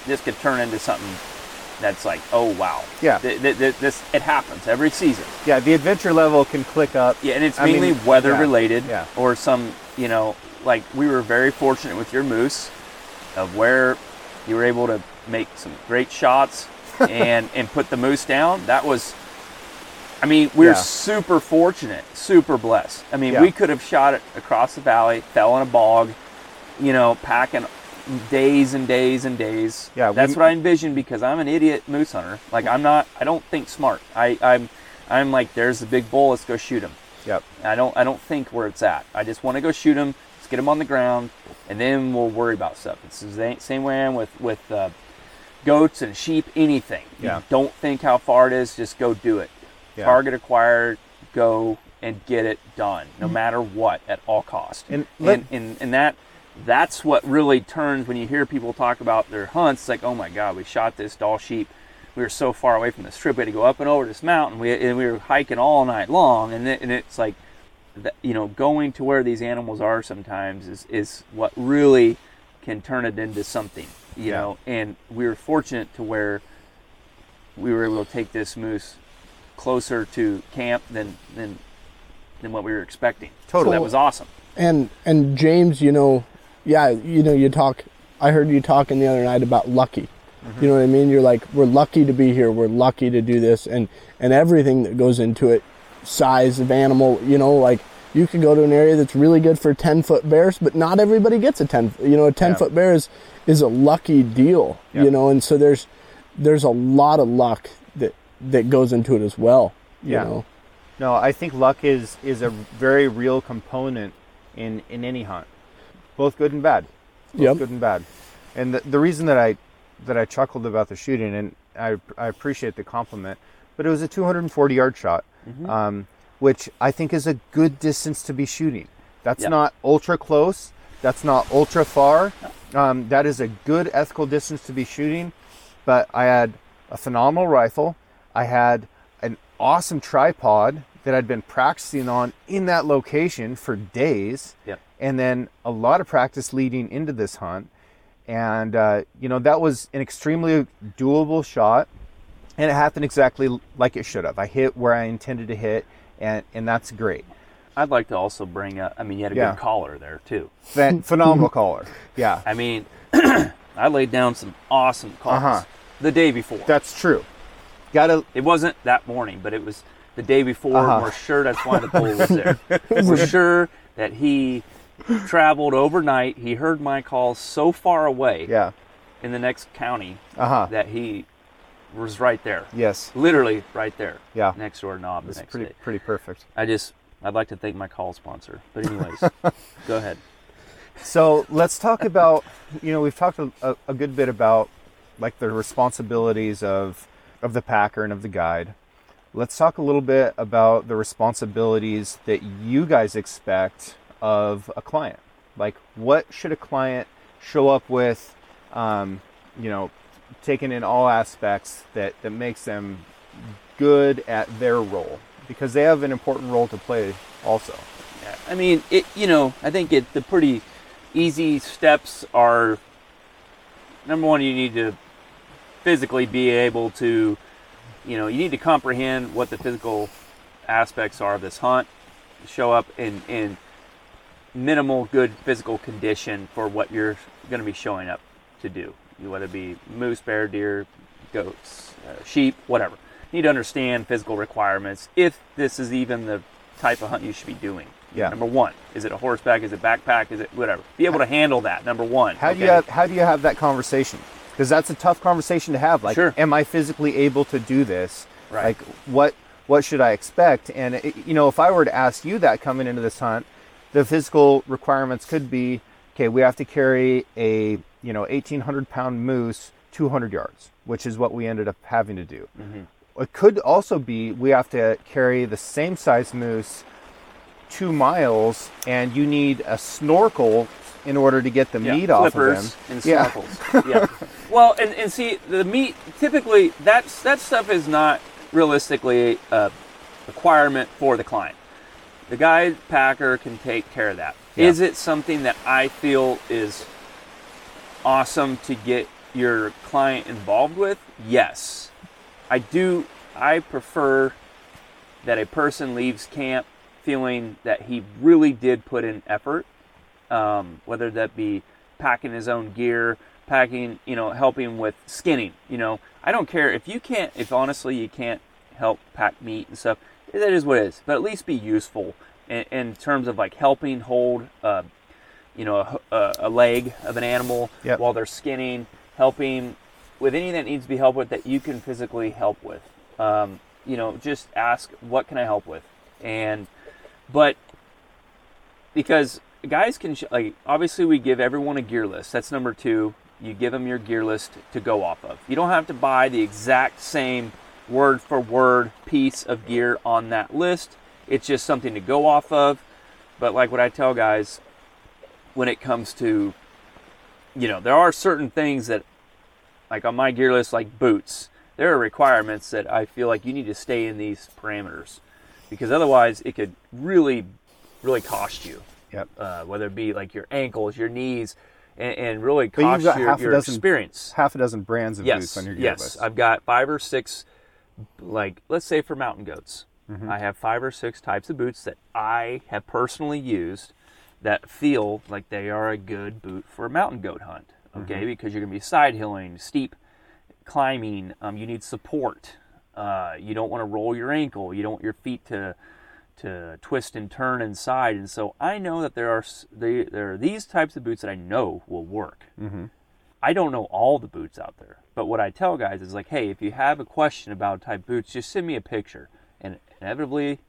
this could turn into something that's like, oh, wow. Yeah. Th- th- th- this, it happens every season. Yeah, the adventure level can click up. Yeah, and it's I mainly mean, weather yeah, related yeah. or some, you know, like we were very fortunate with your moose of where you were able to make some great shots and and put the moose down. That was, I mean, we're yeah. super fortunate, super blessed. I mean, yeah. we could have shot it across the valley, fell in a bog, you know, packing days and days and days. Yeah, that's we, what I envisioned, because I'm an idiot moose hunter. Like I'm not, I don't think smart. I, I'm, I'm like, there's the big bull, let's go shoot him. Yep. I don't, I don't think where it's at. I just want to go shoot him, let's get him on the ground, and then we'll worry about stuff. It's the same way I am with with. Uh, goats and sheep, anything. Yeah. You don't think how far it is, just go do it. Yeah. Target acquired, go and get it done, no matter what, at all cost. And let, and, and and that that's what really turns, when you hear people talk about their hunts, it's like, oh my God, we shot this doll sheep. We were so far away from the strip, we had to go up and over this mountain, we, and we were hiking all night long. And, it, and it's like, you know, going to where these animals are sometimes is, is what really can turn it into something. You yeah. know, and we were fortunate to where we were able to take this moose closer to camp than than than what we were expecting. Totally. So that was awesome. And and James, you know, yeah, you know, you talk, I heard you talking the other night about lucky. Mm-hmm. You know what I mean? You're like, we're lucky to be here, we're lucky to do this, and, and everything that goes into it, size of animal, you know, like you can go to an area that's really good for ten-foot bears, but not everybody gets a ten, you know, a ten-foot yeah. bear is is a lucky deal, yep. you know, and so there's there's a lot of luck that, that goes into it as well, you yeah. know. No, I think luck is, is a very real component in, in any hunt, both good and bad, both yep. good and bad. And the, the reason that I that I chuckled about the shooting, and I, I appreciate the compliment, but it was a two hundred forty-yard shot, mm-hmm. um, which I think is a good distance to be shooting. That's yep. not ultra close. That's not ultra far. Um, that is a good ethical distance to be shooting. But I had a phenomenal rifle. I had an awesome tripod that I'd been practicing on in that location for days. Yep. And then a lot of practice leading into this hunt. And, uh, you know, that was an extremely doable shot, and it happened exactly like it should have. I hit where I intended to hit, and, and that's great. I'd like to also bring up, I mean, you had a yeah. good caller there too. Phen- phenomenal caller. Yeah. I mean, I laid down some awesome calls uh-huh. the day before. That's true. Gotta. It wasn't that morning, but it was the day before, uh-huh. and we're sure that's why the bull was there. We're sure that he traveled overnight. He heard my call so far away yeah. in the next county uh-huh. that he was right there. Yes. Literally right there. Yeah. Next door knob. It's pretty, pretty perfect. I just, I'd like to thank my call sponsor. But anyways, go ahead. So let's talk about, you know, we've talked a, a good bit about like the responsibilities of, of the packer and of the guide. Let's talk a little bit about the responsibilities that you guys expect of a client. Like, what should a client show up with, um, you know, taking in all aspects that, that makes them good at their role? Because they have an important role to play also. Yeah, I mean, it. you know, I think it, the pretty easy steps are, number one, you need to physically be able to, you know, you need to comprehend what the physical aspects are of this hunt, show up in, in minimal good physical condition for what you're going to be showing up to do, whether it be moose, bear, deer, goats, uh, sheep, whatever. You need to understand physical requirements if this is even the type of hunt you should be doing. Yeah. Number one, is it a horseback? Is it backpack? Is it whatever? Be able to handle that, number one. How okay? do you have, how do you have that conversation? Because that's a tough conversation to have. Like, sure. am I physically able to do this? Right. Like, what what should I expect? And, it, you know, if I were to ask you that coming into this hunt, the physical requirements could be, okay, we have to carry a, you know, eighteen hundred pound moose two hundred yards, which is what we ended up having to do. Mm-hmm. It could also be we have to carry the same size moose two miles, and you need a snorkel in order to get the yeah, meat off of them. And snorkels. Yeah. yeah. Well, and, and see, the meat, typically, that's, that stuff is not realistically a requirement for the client. The guide packer can take care of that. Yeah. Is it something that I feel is awesome to get your client involved with? Yes. I do. I prefer that a person leaves camp feeling that he really did put in effort, um, whether that be packing his own gear, packing, you know, helping with skinning, you know. I don't care if you can't, if honestly you can't help pack meat and stuff, that is what it is, but at least be useful in, in terms of like helping hold, uh, you know, a, a leg of an animal yep. while they're skinning, helping with anything that needs to be helped with that you can physically help with. Um, you know, just ask, what can I help with? And, but because guys can, like, obviously we give everyone a gear list. That's number two. You give them your gear list to go off of. You don't have to buy the exact same word for word piece of gear on that list. It's just something to go off of. But like what I tell guys, when it comes to, you know, there are certain things that, like on my gear list, like boots, there are requirements that I feel like you need to stay in these parameters, because otherwise it could really, really cost you. Yep. Uh, whether it be like your ankles, your knees, and, and really cost you your, half your a dozen, experience. Half a dozen brands of yes, boots on your gear yes. list. Yes, I've got five or six, like let's say for mountain goats, mm-hmm. I have five or six types of boots that I have personally used that feel like they are a good boot for a mountain goat hunt. Okay, mm-hmm. because you're going to be side hilling, steep climbing. Um, you need support. Uh, you don't want to roll your ankle. You don't want your feet to to twist and turn inside. And so I know that there are they, there are these types of boots that I know will work. Mm-hmm. I don't know all the boots out there, but what I tell guys is like, hey, if you have a question about type of boots, just send me a picture. And inevitably,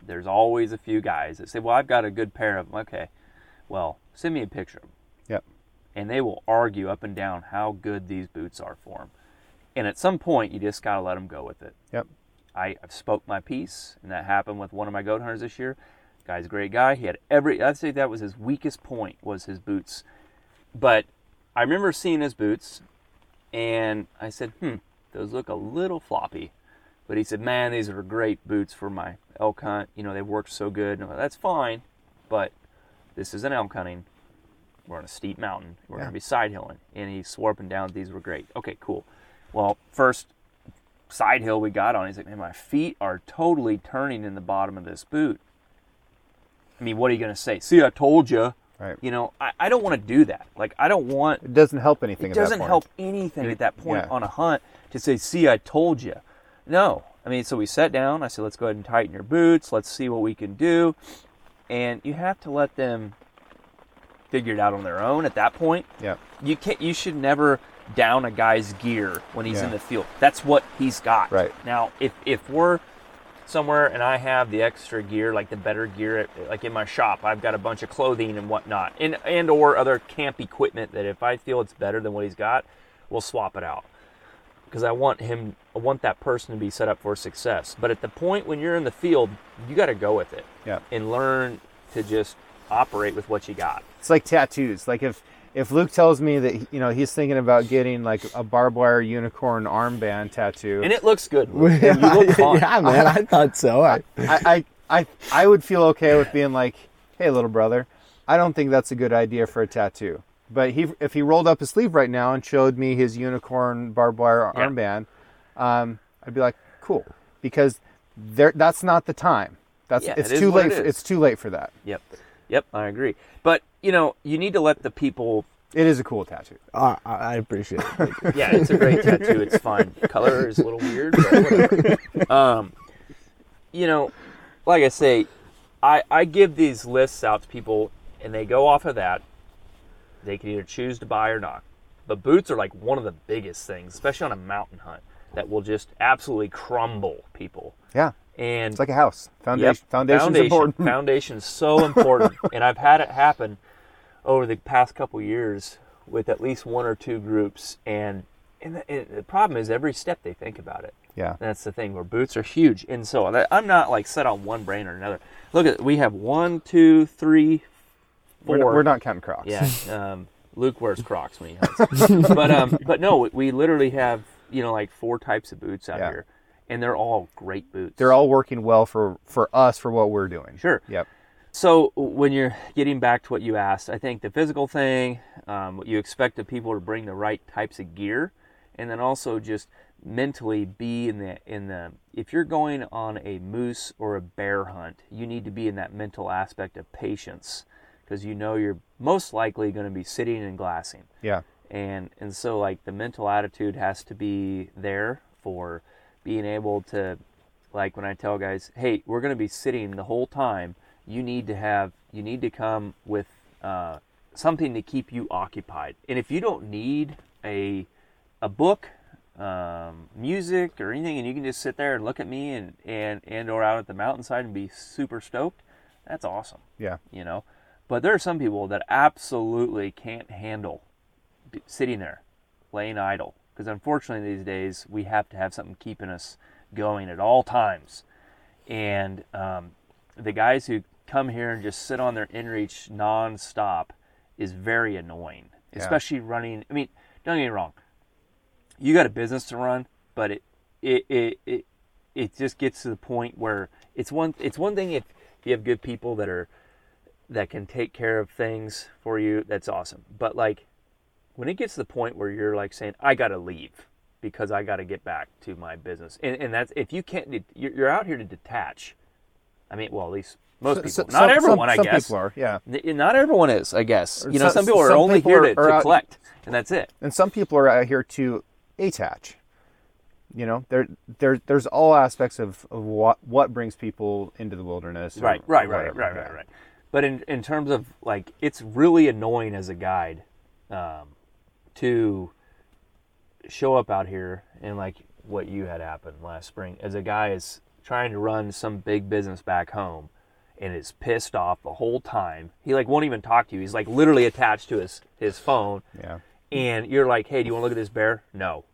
there's always a few guys that say, well, I've got a good pair of them. Okay, well, send me a picture of them. Yep. And they will argue up and down how good these boots are for them. And at some point, you just got to let them go with it. Yep. I spoke my piece, and that happened with one of my goat hunters this year. Guy's a great guy. He had every, I'd say that was his weakest point, was his boots. But I remember seeing his boots, and I said, hmm, those look a little floppy. But he said, man, these are great boots for my elk hunt. You know, they work so good. And I'm like, that's fine, but this is an elk hunting. We're on a steep mountain. We're yeah. going to be side-hilling. And he swore up and down, these were great. Okay, cool. Well, first side hill we got on, he's like, man, my feet are totally turning in the bottom of this boot. I mean, what are you going to say? See, I told you. Right. You know, I, I don't want to do that. Like, I don't want... It doesn't help anything at that point. It doesn't help anything at that point yeah. on a hunt to say, see, I told you. No. I mean, so we sat down. I said, let's go ahead and tighten your boots. Let's see what we can do. And you have to let them figure it out on their own at that point. Yeah. You can't. You should never down a guy's gear when he's yeah. in the field. That's what he's got. Right. Now, if, if we're... somewhere and I have the extra gear, like the better gear, like in my shop, I've got a bunch of clothing and whatnot, and and or other camp equipment that if I feel it's better than what he's got, we'll swap it out, because I want him, I want that person to be set up for success. But at the point when you're in the field, you got to go with it, yeah, and learn to just operate with what you got. It's like tattoos. Like if if Luke tells me that, you know, he's thinking about getting like a barbed wire unicorn armband tattoo, and it looks good, Luke, and you look fun. Yeah, man, I thought so. I, I, I, I, I would feel okay with being like, "Hey, little brother, I don't think that's a good idea for a tattoo." But he, if he rolled up his sleeve right now and showed me his unicorn barbed wire yeah. armband, um, I'd be like, "Cool," because there, that's not the time. That's yeah, it's it too late. It for, it's too late for that. Yep. Yep, I agree. But, you know, you need to let the people... It is a cool tattoo. Uh, I appreciate it. Yeah, it's a great tattoo. It's fine. Color is a little weird, but whatever. Um, you know, like I say, I, I give these lists out to people, and they go off of that. They can either choose to buy or not. But boots are like one of the biggest things, especially on a mountain hunt, that will just absolutely crumble people. Yeah. And it's like a house. Foundation. Yep, foundation's foundation, important. Foundation's so important. And I've had it happen over the past couple years with at least one or two groups. And, and, the, and the problem is every step they think about it. Yeah. And that's the thing, where boots are huge. And so that, I'm not like set on one brand or another. Look, at we have one, two, three, four. We're, we're not counting Crocs. Yeah. Um, Luke wears Crocs when he hunts. but, um, but no, we literally have, you know, like four types of boots out yeah. here. And they're all great boots. They're all working well for, for us, for what we're doing. Sure. Yep. So when you're getting back to what you asked, I think the physical thing, um, what you expect the people to bring the right types of gear, and then also just mentally be in the, in the, if you're going on a moose or a bear hunt, you need to be in that mental aspect of patience, because you know you're most likely going to be sitting and glassing. Yeah. And, and so like the mental attitude has to be there for being able to, like when I tell guys, hey, we're going to be sitting the whole time, you need to have, you need to come with uh, something to keep you occupied. And if you don't need a a book, um, music, or anything, and you can just sit there and look at me and, and, and or out at the mountainside and be super stoked, that's awesome. Yeah. You know? But there are some people that absolutely can't handle sitting there, laying idle. Because unfortunately these days we have to have something keeping us going at all times. And um, the guys who come here and just sit on their inReach nonstop is very annoying. Yeah. Especially running. I mean, don't get me wrong, you got a business to run, but it it it it, it just gets to the point where it's one it's one thing if you have good people that are that can take care of things for you, that's awesome. But like, when it gets to the point where you're like saying, I got to leave because I got to get back to my business. And, and that's, if you can't, you're out here to detach. I mean, well, at least most people, so, so, not some, everyone, some, I guess. Some people are, yeah. Not everyone is, I guess. Or you some, know, some people are some only people here are, to, to out, collect, and that's it. And some people are out here to attach. You know, there, there, there's all aspects of, of what, what brings people into the wilderness. Right, or, right, or right, right, right, right. But in, in terms of like, it's really annoying as a guide, um, to show up out here and like what you had happened last spring, as a guy is trying to run some big business back home and is pissed off the whole time. He like won't even talk to you. He's like literally attached to his, his phone. Yeah. And you're like, hey, do you want to look at this bear? No.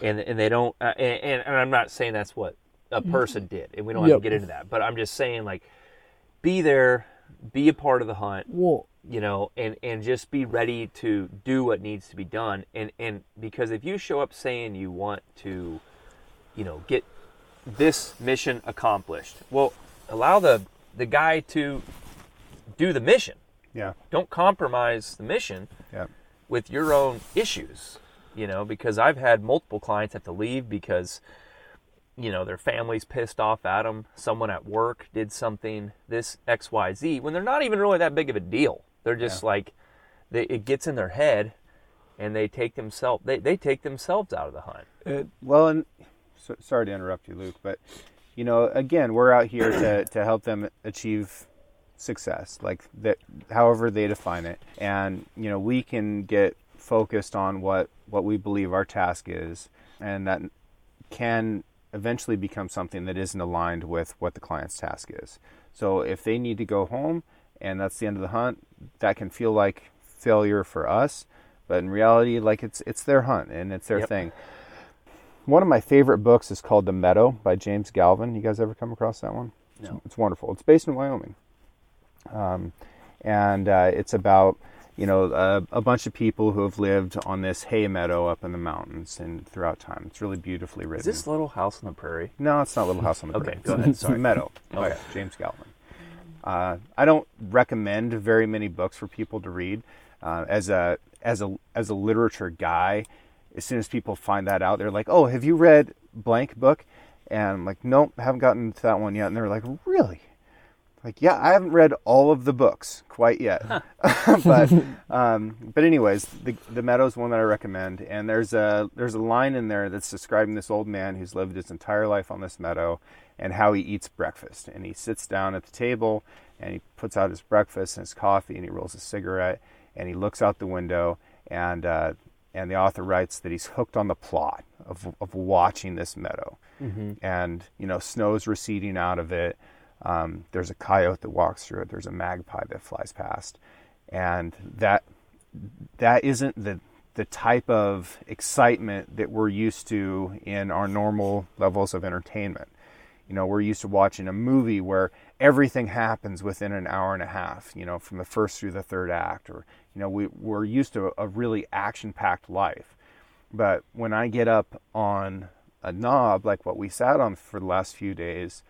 And and they don't, uh, and, and I'm not saying that's what a person did, and we don't yep. have to get into that, but I'm just saying like, be there, be a part of the hunt. Whoa. You know, and, and just be ready to do what needs to be done. And, and because if you show up saying you want to, you know, get this mission accomplished. Well, allow the the guy to do the mission. Yeah. Don't compromise the mission yeah. with your own issues, you know, because I've had multiple clients have to leave because, you know, their family's pissed off at them. Someone at work did something, this X, Y, Z, when they're not even really that big of a deal. They're just yeah. like, they, it gets in their head and they take themselves, they, they take themselves out of the hunt. It, well, and so, sorry to interrupt you, Luke, but, you know, again, we're out here to, to help them achieve success, like that, however they define it. And, you know, we can get focused on what, what we believe our task is, and that can eventually become something that isn't aligned with what the client's task is. So if they need to go home and that's the end of the hunt, that can feel like failure for us, but in reality, like it's it's their hunt and it's their yep. thing. One of my favorite books is called The Meadow by James Galvin. You guys ever come across that one? No. It's wonderful. It's based in Wyoming. Um, and uh, it's about, you know, a, a bunch of people who have lived on this hay meadow up in the mountains and throughout time. It's really beautifully written. Is this Little House on the Prairie? No, it's not Little House on the Prairie. Okay, go ahead. Sorry. Meadow by okay. James Galvin. Uh, I don't recommend very many books for people to read. Uh, as a as a as a literature guy, as soon as people find that out, they're like, "Oh, have you read blank book?" And I'm like, "Nope, haven't gotten to that one yet." And they're like, "Really?" Like, yeah, I haven't read all of the books quite yet, huh. but um, but anyways, the the Meadow's one that I recommend, and there's a there's a line in there that's describing this old man who's lived his entire life on this meadow and how he eats breakfast, and he sits down at the table and he puts out his breakfast and his coffee and he rolls a cigarette and he looks out the window, and uh, and the author writes that he's hooked on the plot of of watching this meadow, mm-hmm. and you know, snow's receding out of it. Um, there's a coyote that walks through it. There's a magpie that flies past, and that that isn't the the type of excitement that we're used to in our normal levels of entertainment. You know, we're used to watching a movie where everything happens within an hour and a half. You know, from the first through the third act, or you know, we we're used to a really action-packed life. But when I get up on a knob like what we sat on for the last few days.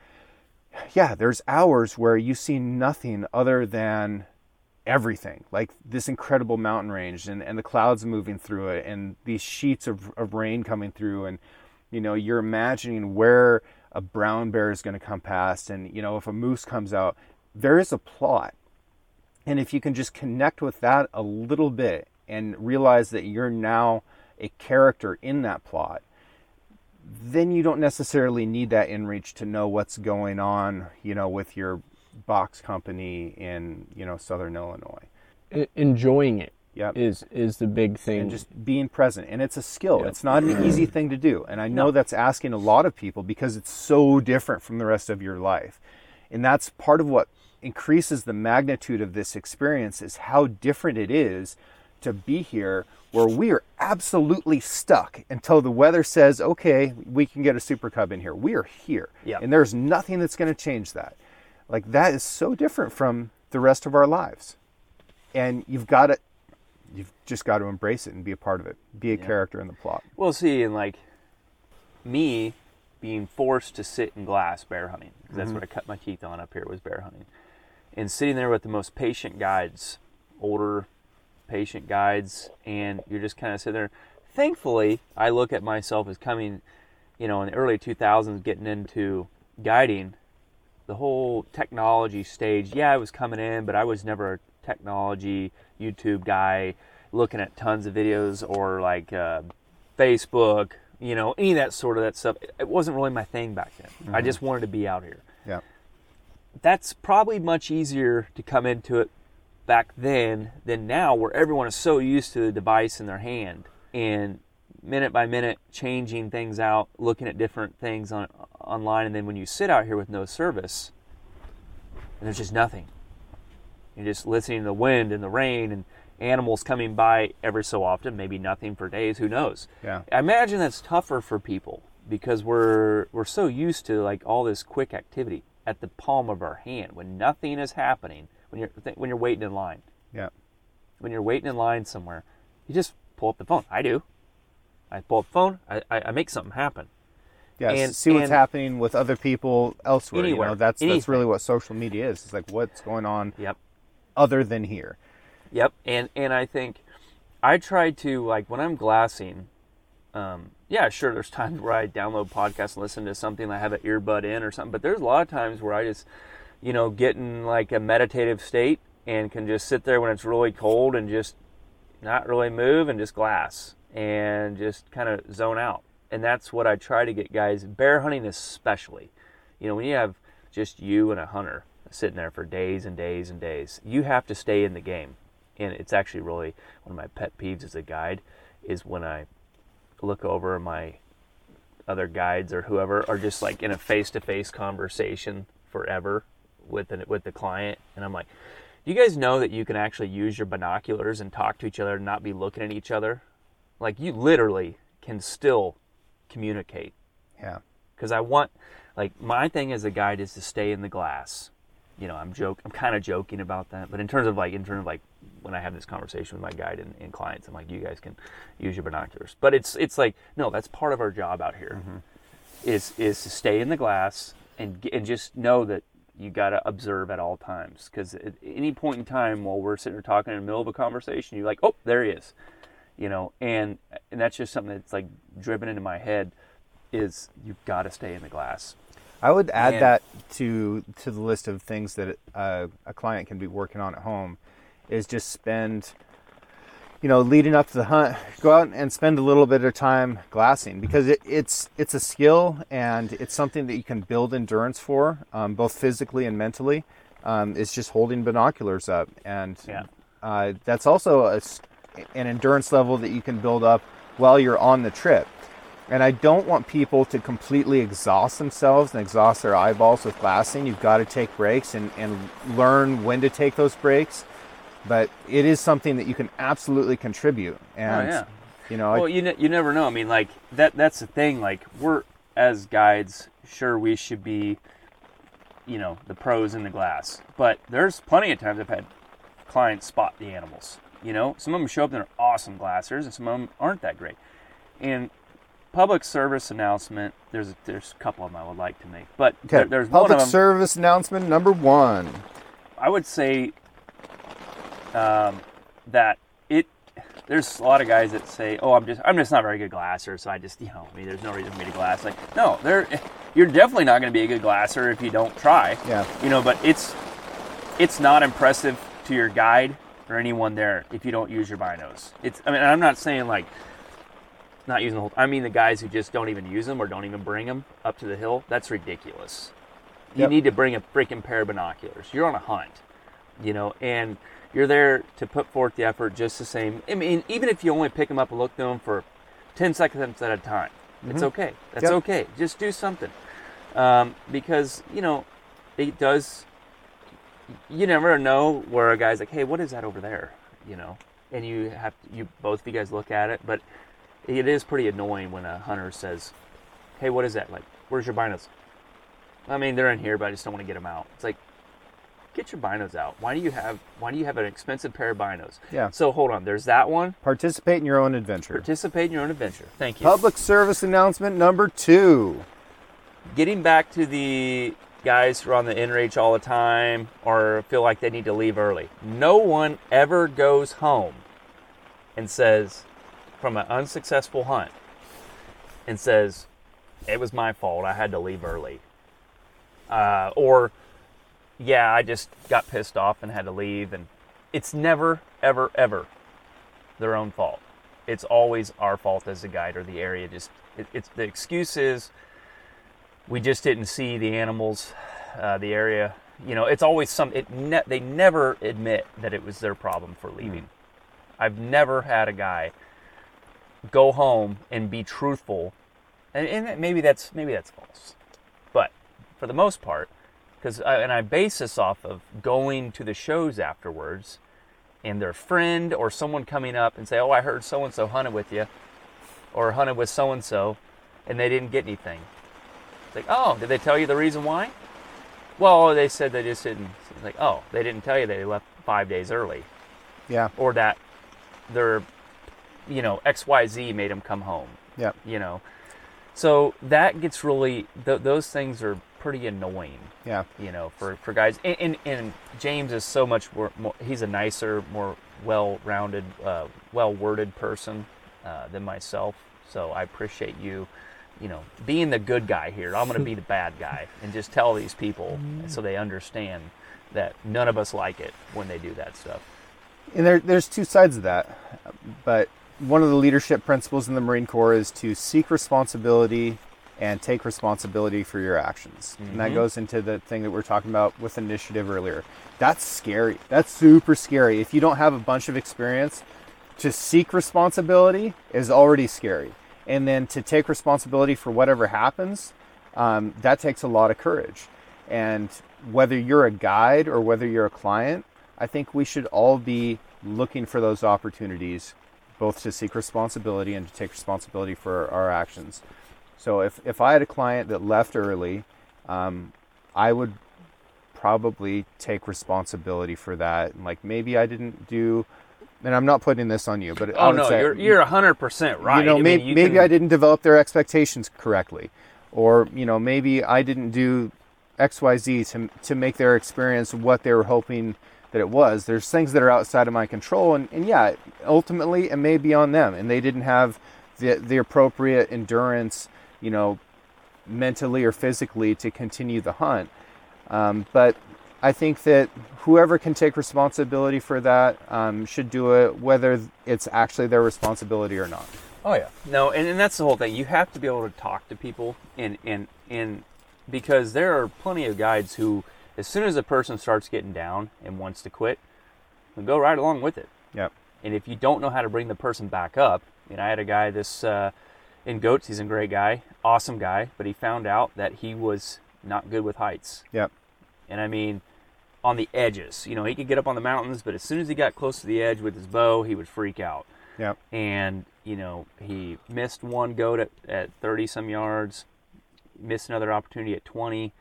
Yeah, there's hours where you see nothing other than everything, like this incredible mountain range and, and the clouds moving through it and these sheets of, of rain coming through, and you know, you're imagining where a brown bear is going to come past, and you know, if a moose comes out, there is a plot. And if you can just connect with that a little bit and realize that you're now a character in that plot, then you don't necessarily need that inReach to know what's going on, you know, with your box company in, you know, Southern Illinois. Enjoying it yep. is is the big thing. And just being present. And it's a skill. Yep. It's not an easy thing to do. And I know no. that's asking a lot of people because it's so different from the rest of your life. And that's part of what increases the magnitude of this experience is how different it is to be here where we are absolutely stuck until the weather says, okay, we can get a super cub in here. We are here. Yep. And there's nothing that's going to change that. Like that is so different from the rest of our lives. And you've got to, you've just got to embrace it and be a part of it. Be a yeah. character in the plot. Well, see, and like me being forced to sit in glass bear hunting, because that's mm-hmm. what I cut my teeth on up here was bear hunting. And sitting there with the most patient guides, older patient guides, and you're just kind of sitting there. Thankfully, I look at myself as coming, you know, in the early two thousands, getting into guiding, the whole technology stage. Yeah, I was coming in, but I was never a technology YouTube guy looking at tons of videos or like uh, Facebook, you know, any of that sort of that stuff. It wasn't really my thing back then. Mm-hmm. I just wanted to be out here. Yeah. That's probably much easier to come into it back then than now, where everyone is so used to the device in their hand and minute by minute changing things out, looking at different things on online. And then when you sit out here with no service and there's just nothing, you're just listening to the wind and the rain and animals coming by every so often, maybe nothing for days, who knows. Yeah, I imagine that's tougher for people because we're we're so used to like all this quick activity at the palm of our hand when nothing is happening. When you're when you're waiting in line, yeah. When you're waiting in line somewhere, you just pull up the phone. I do. I pull up the phone. I, I, I make something happen. Yes, and see what's and happening with other people elsewhere. Anywhere, you know, that's anything. That's really what social media is. It's like what's going on yep. other than here. Yep, and and I think I try to, like, when I'm glassing, um, yeah, sure, there's times where I download podcasts and listen to something, I have an earbud in or something, but there's a lot of times where I just, you know, get in, like, a meditative state and can just sit there when it's really cold and just not really move and just glass and just kind of zone out. And that's what I try to get guys, bear hunting especially. You know, when you have just you and a hunter sitting there for days and days and days, you have to stay in the game. And it's actually really one of my pet peeves as a guide is when I look over my other guides or whoever are just like in a face-to-face conversation forever with an, with the client. And I'm like, do you guys know that you can actually use your binoculars and talk to each other and not be looking at each other? Like, you literally can still communicate. Yeah. Because I want, like, my thing as a guide is to stay in the glass. You know, I'm joke. I'm kind of joking about that. But in terms of, like, in terms of, like, when I have this conversation with my guide and, and clients, I'm like, you guys can use your binoculars. But it's it's like, no, that's part of our job out here mm-hmm. is is to stay in the glass and and just know that you got to observe at all times. Because at any point in time while we're sitting there talking in the middle of a conversation, you're like, oh, there he is. You know, and and that's just something that's, like, driven into my head is you've got to stay in the glass. I would add and, that to to the list of things that uh, a client can be working on at home is just spend, you know, leading up to the hunt, go out and spend a little bit of time glassing because it, it's it's a skill and it's something that you can build endurance for, um, both physically and mentally. Um, it's just holding binoculars up, and yeah. uh, that's also a an endurance level that you can build up while you're on the trip. And I don't want people to completely exhaust themselves and exhaust their eyeballs with glassing. You've got to take breaks and, and learn when to take those breaks. But it is something that you can absolutely contribute. And, oh, yeah. you know, well, I, you, ne- you never know. I mean, like, that that's the thing. Like, we're, as guides, sure, we should be, you know, the pros in the glass. But there's plenty of times I've had clients spot the animals. You know, some of them show up and they're awesome glassers, and some of them aren't that great. And public service announcement, there's a, there's a couple of them I would like to make, but okay. there, there's public one of them. Public service announcement number one. I would say um, that it. There's a lot of guys that say, "Oh, I'm just I'm just not very good glasser, so I just you know, I mean, there's no reason for me to glass." Like, no, there, you're definitely not going to be a good glasser if you don't try. Yeah. You know, but it's it's not impressive to your guide or anyone there if you don't use your binos. It's I mean I'm not saying like not using the whole I mean the guys who just don't even use them or don't even bring them up to the hill. That's ridiculous. Yep. You need to bring a freaking pair of binoculars. You're on a hunt, you know, and you're there to put forth the effort just the same. I mean, even if you only pick them up and look through them for ten seconds at a time, mm-hmm. it's okay. That's yep. okay. Just do something. Um, because, you know, it does. You never know where a guy's like, hey, what is that over there? You know, and you have to, you both of you guys look at it, but it is pretty annoying when a hunter says, hey, what is that? Like, where's your binos? I mean, they're in here, but I just don't want to get them out. It's like, get your binos out. Why do you have why do you have an expensive pair of binos? Yeah. So hold on, there's that one. Participate in your own adventure. Participate in your own adventure. Thank you. Public service announcement number two. Getting back to the guys who are on the in-reach all the time or feel like they need to leave early. No one ever goes home and says, from an unsuccessful hunt, and says, it was my fault, I had to leave early. Uh, or, yeah, I just got pissed off and had to leave. And it's never, ever, ever their own fault. It's always our fault as a guide or the area. Just it, it's the excuse is, we just didn't see the animals, uh, the area. You know, it's always some. It ne- they never admit that it was their problem for leaving. Mm. I've never had a guy go home and be truthful, and, and maybe that's maybe that's false, but for the most part, because and I base this off of going to the shows afterwards, and their friend or someone coming up and say, "Oh, I heard so and so hunted with you, or hunted with so and so, and they didn't get anything." It's like, oh, did they tell you the reason why? Well, they said they just didn't. It's like, oh, they didn't tell you they left five days early. Yeah. Or that their, you know, X Y Z made them come home. Yeah. You know, So that gets really, th- those things are pretty annoying. Yeah. You know, for, for guys. And, and, and James is so much more, more, he's a nicer, more well-rounded, uh, well-worded person uh, than myself. So I appreciate you, you know, being the good guy here. I'm going to be the bad guy and just tell these people so they understand that none of us like it when they do that stuff. And there, there's two sides of that. But one of the leadership principles in the Marine Corps is to seek responsibility and take responsibility for your actions. Mm-hmm. And that goes into the thing that we were talking about with initiative earlier. That's scary. That's super scary. If you don't have a bunch of experience, to seek responsibility is already scary. And then to take responsibility for whatever happens, um, that takes a lot of courage. And whether you're a guide or whether you're a client, I think we should all be looking for those opportunities, both to seek responsibility and to take responsibility for our actions. So if, if I had a client that left early, um, I would probably take responsibility for that. And like maybe I didn't do... And I'm not putting this on you, but oh I would no, say, you're you're one hundred percent right. You know, I may, mean, you maybe can... I didn't develop their expectations correctly, or you know, maybe I didn't do X Y Z to to make their experience what they were hoping that it was. There's things that are outside of my control, and, and yeah, ultimately it may be on them, and they didn't have the the appropriate endurance, you know, mentally or physically to continue the hunt. Um, but I think that whoever can take responsibility for that um, should do it, whether it's actually their responsibility or not. Oh, yeah. No, and, and that's the whole thing. You have to be able to talk to people, and, and, and because there are plenty of guides who, as soon as a person starts getting down and wants to quit, they'll go right along with it. Yeah. And if you don't know how to bring the person back up, and I had a guy this uh, in Goats, he's a great guy, awesome guy, but he found out that he was not good with heights. Yeah. And I mean... on the edges. You know, he could get up on the mountains, but as soon as he got close to the edge with his bow, he would freak out. Yeah. And, you know, he missed one goat at, at thirty some yards, missed another opportunity at twenty,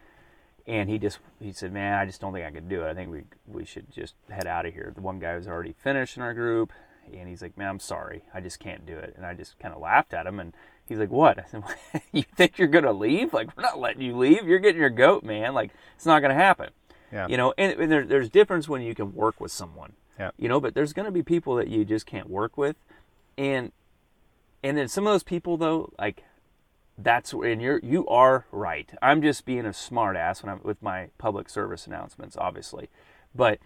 and he just, he said, man, I just don't think I could do it. I think we we should just head out of here. The one guy was already finished in our group, and he's like, man, I'm sorry. I just can't do it. And I just kind of laughed at him, and he's like, what? I said, you think you're going to leave? Like, we're not letting you leave. You're getting your goat, man. Like, it's not going to happen. Yeah. You know, and, and there, there's difference when you can work with someone, yeah. You know, but there's going to be people that you just can't work with. And, and then some of those people though, like that's where, and you're, you are right. I'm just being a smart ass when I'm with my public service announcements, obviously, but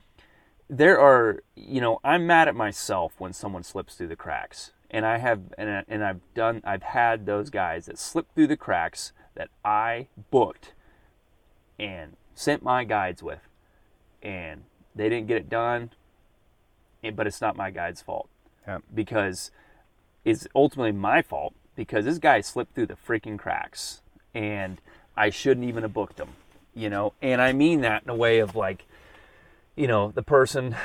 there are, you know, I'm mad at myself when someone slips through the cracks, and I have, and, I, and I've done, I've had those guys that slipped through the cracks that I booked and sent my guides with, and they didn't get it done, and, but it's not my guide's fault, yeah. Because it's ultimately my fault, because this guy slipped through the freaking cracks, and I shouldn't even have booked him, you know, and I mean that in a way of like, you know, the person,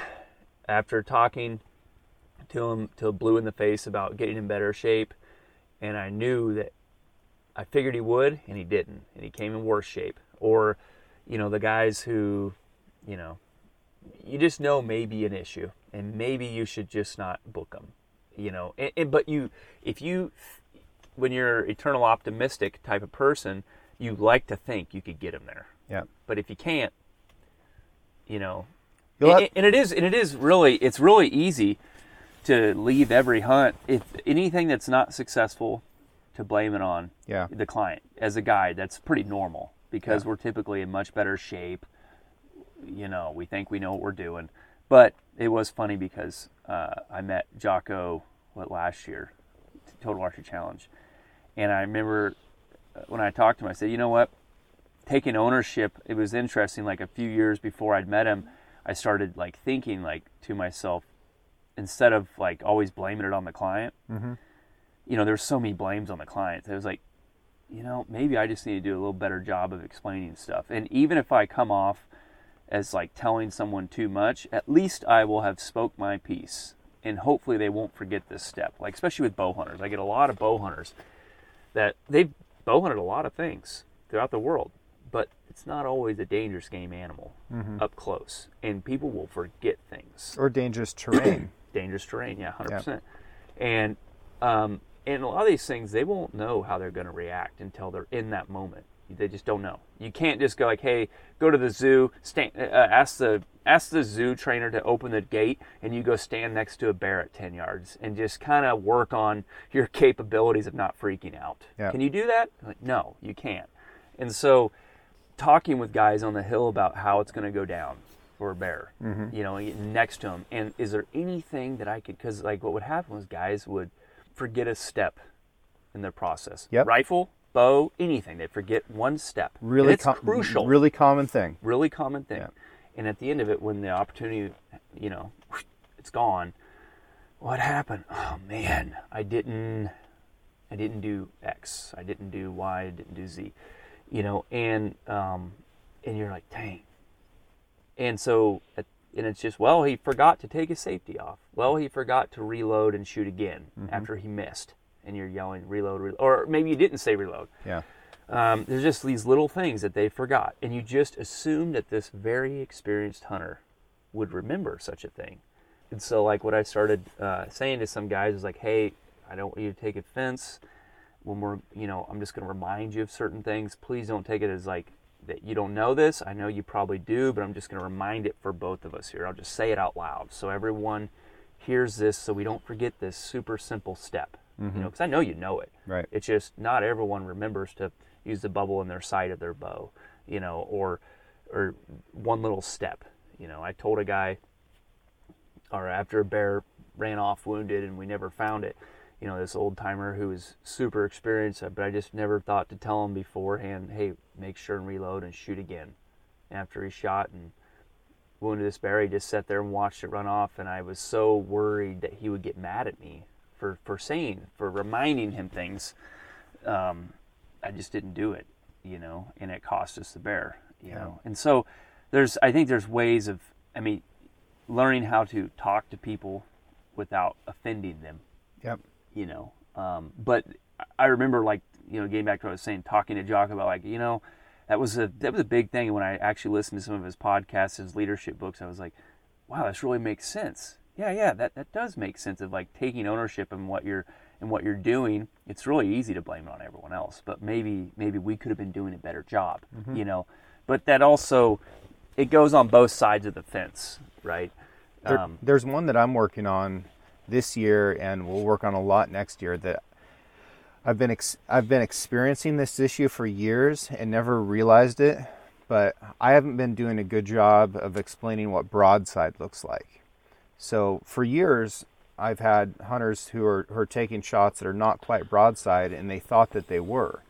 after talking to him till blue in the face about getting in better shape, and I knew that, I figured he would, and he didn't, and he came in worse shape, or you know, the guys who, you know, you just know may be an issue, and maybe you should just not book them, you know. And, and but you, if you, when you're eternal optimistic type of person, you like to think you could get them there. Yeah. But if you can't, you know, and, have- and it is, and it is really, it's really easy to leave every hunt, if anything that's not successful, to blame it on yeah. the client. As a guide, that's pretty normal. Because yeah. we're typically in much better shape, you know, we think we know what we're doing. But it was funny because uh, I met Jocko what last year, Total Archery Challenge, and I remember when I talked to him, I said, you know what, taking ownership. It was interesting. Like a few years before I'd met him, I started like thinking like to myself, instead of like always blaming it on the client. Mm-hmm. You know, there's so many blames on the client. It was like, you know, maybe I just need to do a little better job of explaining stuff. And even if I come off as like telling someone too much, at least I will have spoke my piece, and hopefully they won't forget this step. Like, especially with bow hunters, I get a lot of bow hunters that they've bow hunted a lot of things throughout the world, but it's not always a dangerous game animal mm-hmm. up close, and people will forget things. Or dangerous terrain. Dangerous terrain, yeah, one hundred percent. Yeah. And um, and a lot of these things, they won't know how they're going to react until they're in that moment. They just don't know. You can't just go like, hey, go to the zoo, stand, uh, ask the ask the zoo trainer to open the gate, and you go stand next to a bear at ten yards and just kind of work on your capabilities of not freaking out. Yeah. Can you do that? Like, no, you can't. And so talking with guys on the hill about how it's going to go down for a bear, mm-hmm. you know, next to him. And is there anything that I could, because like what would happen was guys would forget a step in their process. Yep. Rifle, bow, anything. They forget one step. Really, it's com- crucial. Really common thing. Really common thing. Yeah. And at the end of it, when the opportunity, you know, it's gone. What happened? Oh man, I didn't, I didn't do X. I didn't do Y. I didn't do Z. You know, and um, and you're like, dang. And so, and it's just, well, he forgot to take his safety off. Well, he forgot to reload and shoot again mm-hmm. after he missed. And you're yelling, reload, reload, or maybe you didn't say reload. Yeah. Um, there's just these little things that they forgot. And you just assume that this very experienced hunter would remember such a thing. And so, like, what I started uh, saying to some guys is like, hey, I don't want you to take offense. When we're, you know, I'm just going to remind you of certain things. Please don't take it as, like, that you don't know this. I know you probably do, but I'm just going to remind it for both of us here. I'll just say it out loud so everyone hears this so we don't forget this super simple step. Mm-hmm. You know, because I know you know it. Right. It's just not everyone remembers to use the bubble in their sight of their bow, you know, or or one little step. You know, I told a guy, or after a bear ran off wounded and we never found it, you know, this old timer who was super experienced, but I just never thought to tell him beforehand, hey, make sure and reload and shoot again. After he shot and wounded this bear, he just sat there and watched it run off, and I was so worried that he would get mad at me for, for saying, for reminding him things. Um, I just didn't do it, you know, and it cost us the bear, you yeah. know. And so there's, I think there's ways of, I mean, learning how to talk to people without offending them. Yep. You know, um, but I remember, like, you know, getting back to what I was saying, talking to Jocko about, like, you know, that was a that was a big thing. When I actually listened to some of his podcasts, his leadership books, I was like, wow, this really makes sense. Yeah, yeah, that, that does make sense of, like, taking ownership in what you're and what you're doing. It's really easy to blame it on everyone else, but maybe maybe we could have been doing a better job, mm-hmm. you know. But that also, it goes on both sides of the fence, right? There, um, there's one that I'm working on this year, and we'll work on a lot next year, that I've been ex- I've been experiencing this issue for years and never realized it, but I haven't been doing a good job of explaining what broadside looks like. So for years, I've had hunters who are, who are taking shots that are not quite broadside, and they thought that they were.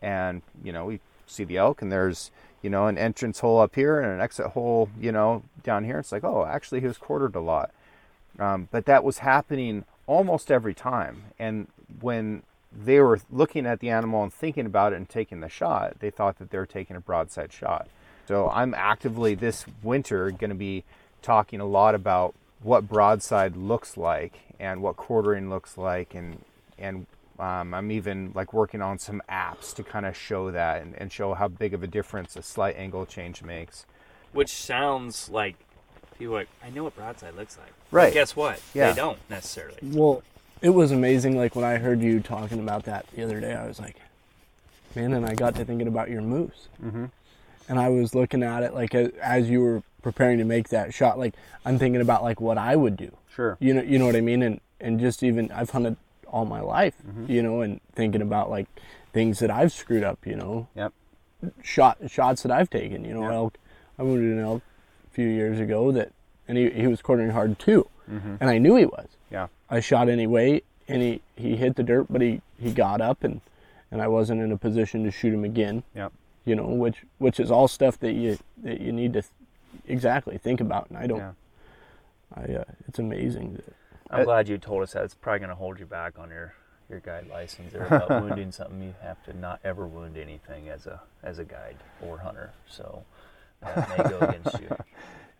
And, you know, we see the elk, and there's, you know, an entrance hole up here and an exit hole, you know, down here. It's like, oh, actually he was quartered a lot. Um, but that was happening almost every time. And when they were looking at the animal and thinking about it and taking the shot, they thought that they were taking a broadside shot. So I'm actively this winter going to be talking a lot about what broadside looks like and what quartering looks like. And and um, I'm even, like, working on some apps to kind of show that and, and show how big of a difference a slight angle change makes. Which sounds like... people are like, I know what broadside looks like. Right. But guess what? Yeah. They don't necessarily. Well, it was amazing. Like, when I heard you talking about that the other day, I was like, man, and I got to thinking about your moose. Mm-hmm. And I was looking at it, like, as you were preparing to make that shot, like, I'm thinking about, like, what I would do. Sure. You know, you know what I mean? And, and just even, I've hunted all my life, mm-hmm. you know, and thinking about, like, things that I've screwed up, you know. Yep. Shot, shots that I've taken, you know, yep. elk. I wounded an elk few years ago that, and he, he was quartering hard too, mm-hmm. and I knew he was. Yeah. I shot anyway, and he, he hit the dirt, but he, he got up, and, and I wasn't in a position to shoot him again. Yeah. You know, which which is all stuff that you that you need to th- exactly think about, and I don't. Yeah. I uh, it's amazing. That, I'm uh, glad you told us that. It's probably going to hold you back on your, your guide license or about wounding something. You have to not ever wound anything as a as a guide or hunter. So. That may go against you.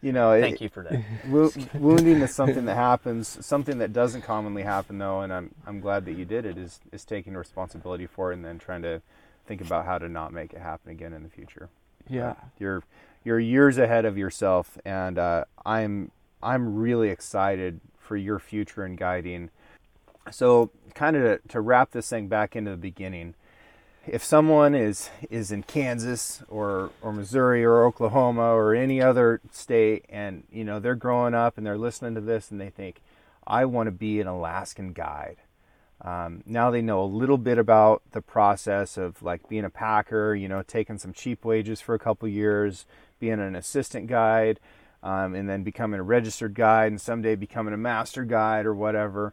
You know, thank it, you for that. Wo- wounding is something that happens. Something that doesn't commonly happen, though, and I'm I'm glad that you did it. Is is taking responsibility for it and then trying to think about how to not make it happen again in the future. Yeah, uh, you're you're years ahead of yourself, and uh, I'm I'm really excited for your future in guiding. So kind of to, to wrap this thing back into the beginning, if someone is, is in Kansas or, or Missouri or Oklahoma or any other state, and, you know, they're growing up and they're listening to this and they think, I want to be an Alaskan guide. Um, now they know a little bit about the process of like being a packer, you know, taking some cheap wages for a couple years, being an assistant guide, um, and then becoming a registered guide and someday becoming a master guide or whatever.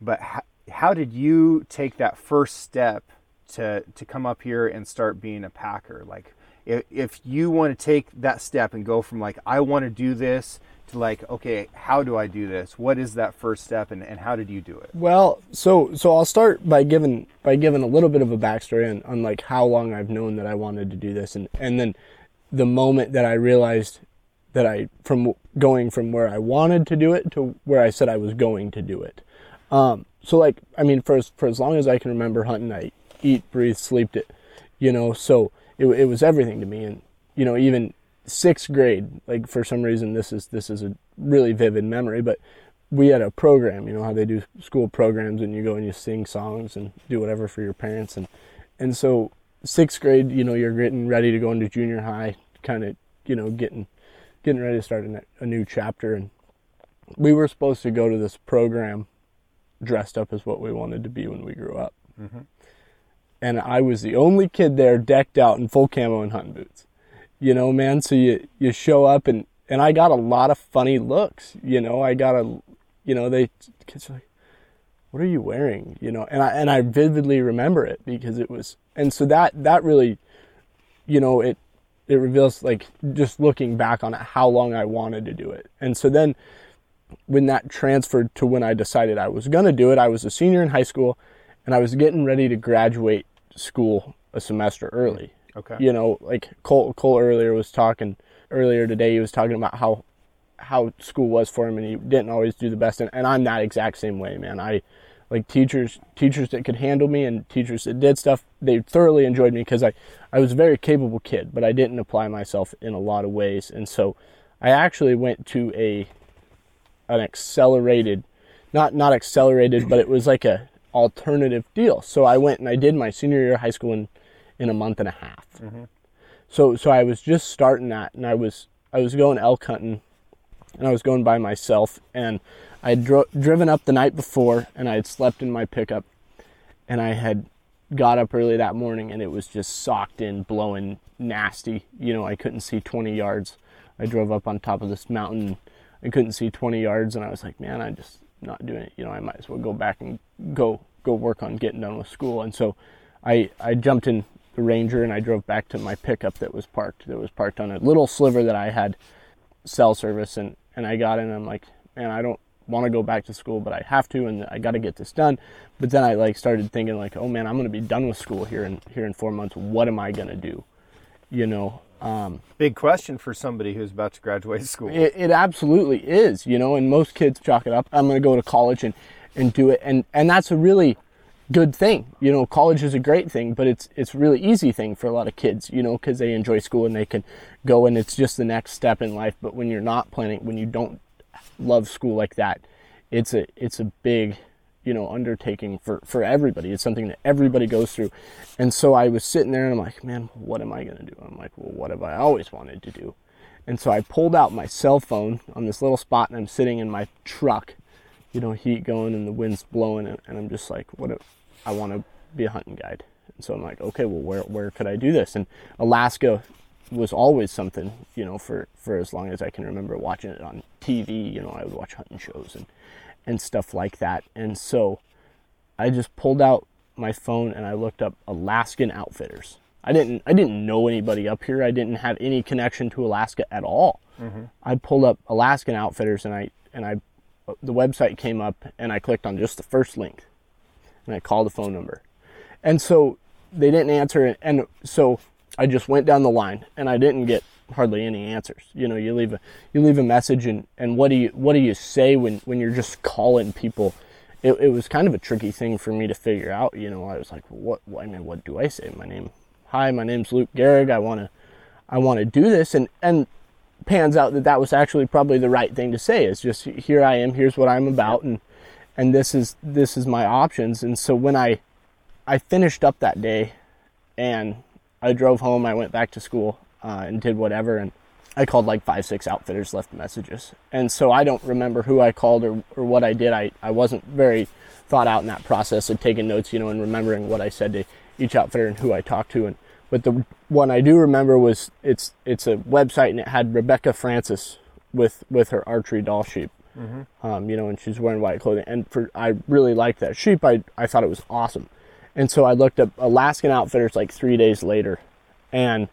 But how, how did you take that first step to, to come up here and start being a packer? Like if, if you want to take that step and go from like, I want to do this, like, okay, how do I do this? What is that first step, and, and how did you do it? Well, so so I'll start by giving by giving a little bit of a backstory on, on like how long I've known that I wanted to do this, and, and then the moment that I realized that I, from going from where I wanted to do it to where I said I was going to do it. Um, so like, I mean, for as, for as long as I can remember hunting, I eat, breathe, sleeped it, you know, so it, it was everything to me. And, you know, even sixth grade, like for some reason this is this is a really vivid memory, but we had a program, you know how they do school programs, and you go and you sing songs and do whatever for your parents, and and so sixth grade, you know, you're getting ready to go into junior high, kind of, you know, getting getting ready to start a, a new chapter, and we were supposed to go to this program dressed up as what we wanted to be when we grew up. Mm-hmm. And I was the only kid there decked out in full camo and hunting boots. You know, man, so you, you show up, and, and I got a lot of funny looks, you know, I got a, you know, they, kids are like, what are you wearing, you know, and I, and I vividly remember it because it was, and so that, that really, you know, it, it reveals like just looking back on it, how long I wanted to do it. And so then when that transferred to when I decided I was going to do it, I was a senior in high school and I was getting ready to graduate school a semester early. Okay. You know, like Cole, Cole earlier was talking, earlier today, he was talking about how how school was for him, and he didn't always do the best. And, and I'm that exact same way, man. I, like teachers teachers that could handle me and teachers that did stuff, they thoroughly enjoyed me because I, I was a very capable kid, but I didn't apply myself in a lot of ways. And so I actually went to a an accelerated, not not accelerated, but it was like a alternative deal. So I went and I did my senior year of high school in in a month and a half. Mm-hmm. So so I was just starting that, and I was I was going elk hunting, and I was going by myself, and I had dro- driven up the night before, and I had slept in my pickup, and I had got up early that morning, and it was just socked in, blowing nasty. You know, I couldn't see twenty yards. I drove up on top of this mountain, I couldn't see twenty yards, and I was like, man, I'm just not doing it. You know, I might as well go back and go go work on getting done with school. And so I, I jumped in the Ranger, and I drove back to my pickup that was parked that was parked on a little sliver that I had cell service, and and I got in, and I'm like, man, I don't want to go back to school, but I have to, and I got to get this done. But then I like started thinking like, oh man, I'm going to be done with school here in here in four months. What am I going to do, you know? Um big question for somebody who's about to graduate school. It, it absolutely is, you know, and most kids chalk it up, I'm going to go to college and and do it, and and that's a really good thing. You know, college is a great thing, but it's it's a really easy thing for a lot of kids, you know, because they enjoy school and they can go, and it's just the next step in life. But when you're not planning, when you don't love school like that, it's a it's a big, you know, undertaking for, for everybody. It's something that everybody goes through. And so I was sitting there and I'm like, man, what am I going to do? I'm like, well, what have I always wanted to do? And so I pulled out my cell phone on this little spot, and I'm sitting in my truck, you know, heat going and the wind's blowing, and, and I'm just like, what a, I want to be a hunting guide. And so I'm like, okay, well, where where could I do this? And Alaska was always something, you know, for, for as long as I can remember watching it on T V. You know, I would watch hunting shows and, and stuff like that. And so I just pulled out my phone and I looked up Alaskan outfitters. I didn't I didn't know anybody up here. I didn't have any connection to Alaska at all. Mm-hmm. I pulled up Alaskan outfitters, and I and I the website came up, and I clicked on just the first link. And I called the phone number. And so they didn't answer it. And so I just went down the line, and I didn't get hardly any answers. You know, you leave a you leave a message, and, and what do you what do you say when, when you're just calling people? It, it was kind of a tricky thing for me to figure out. You know, I was like, what I mean, what do I say? My name hi, my name's Luke Gehrig. I wanna I wanna do this, and, and pans out that that was actually probably the right thing to say. It's just, here I am, here's what I'm about, and and this is this is my options. And so when I I finished up that day, and I drove home, I went back to school uh, and did whatever, and I called like five, six outfitters, left messages. And so I don't remember who I called or, or what I did. I, I wasn't very thought out in that process of taking notes, you know, and remembering what I said to each outfitter and who I talked to. And but the one I do remember was it's it's a website, and it had Rebecca Francis with, with her archery doll sheep, mm-hmm. um, you know, and she's wearing white clothing. And for I really liked that sheep. I, I thought it was awesome. And so I looked up Alaskan Outfitters like three days later, and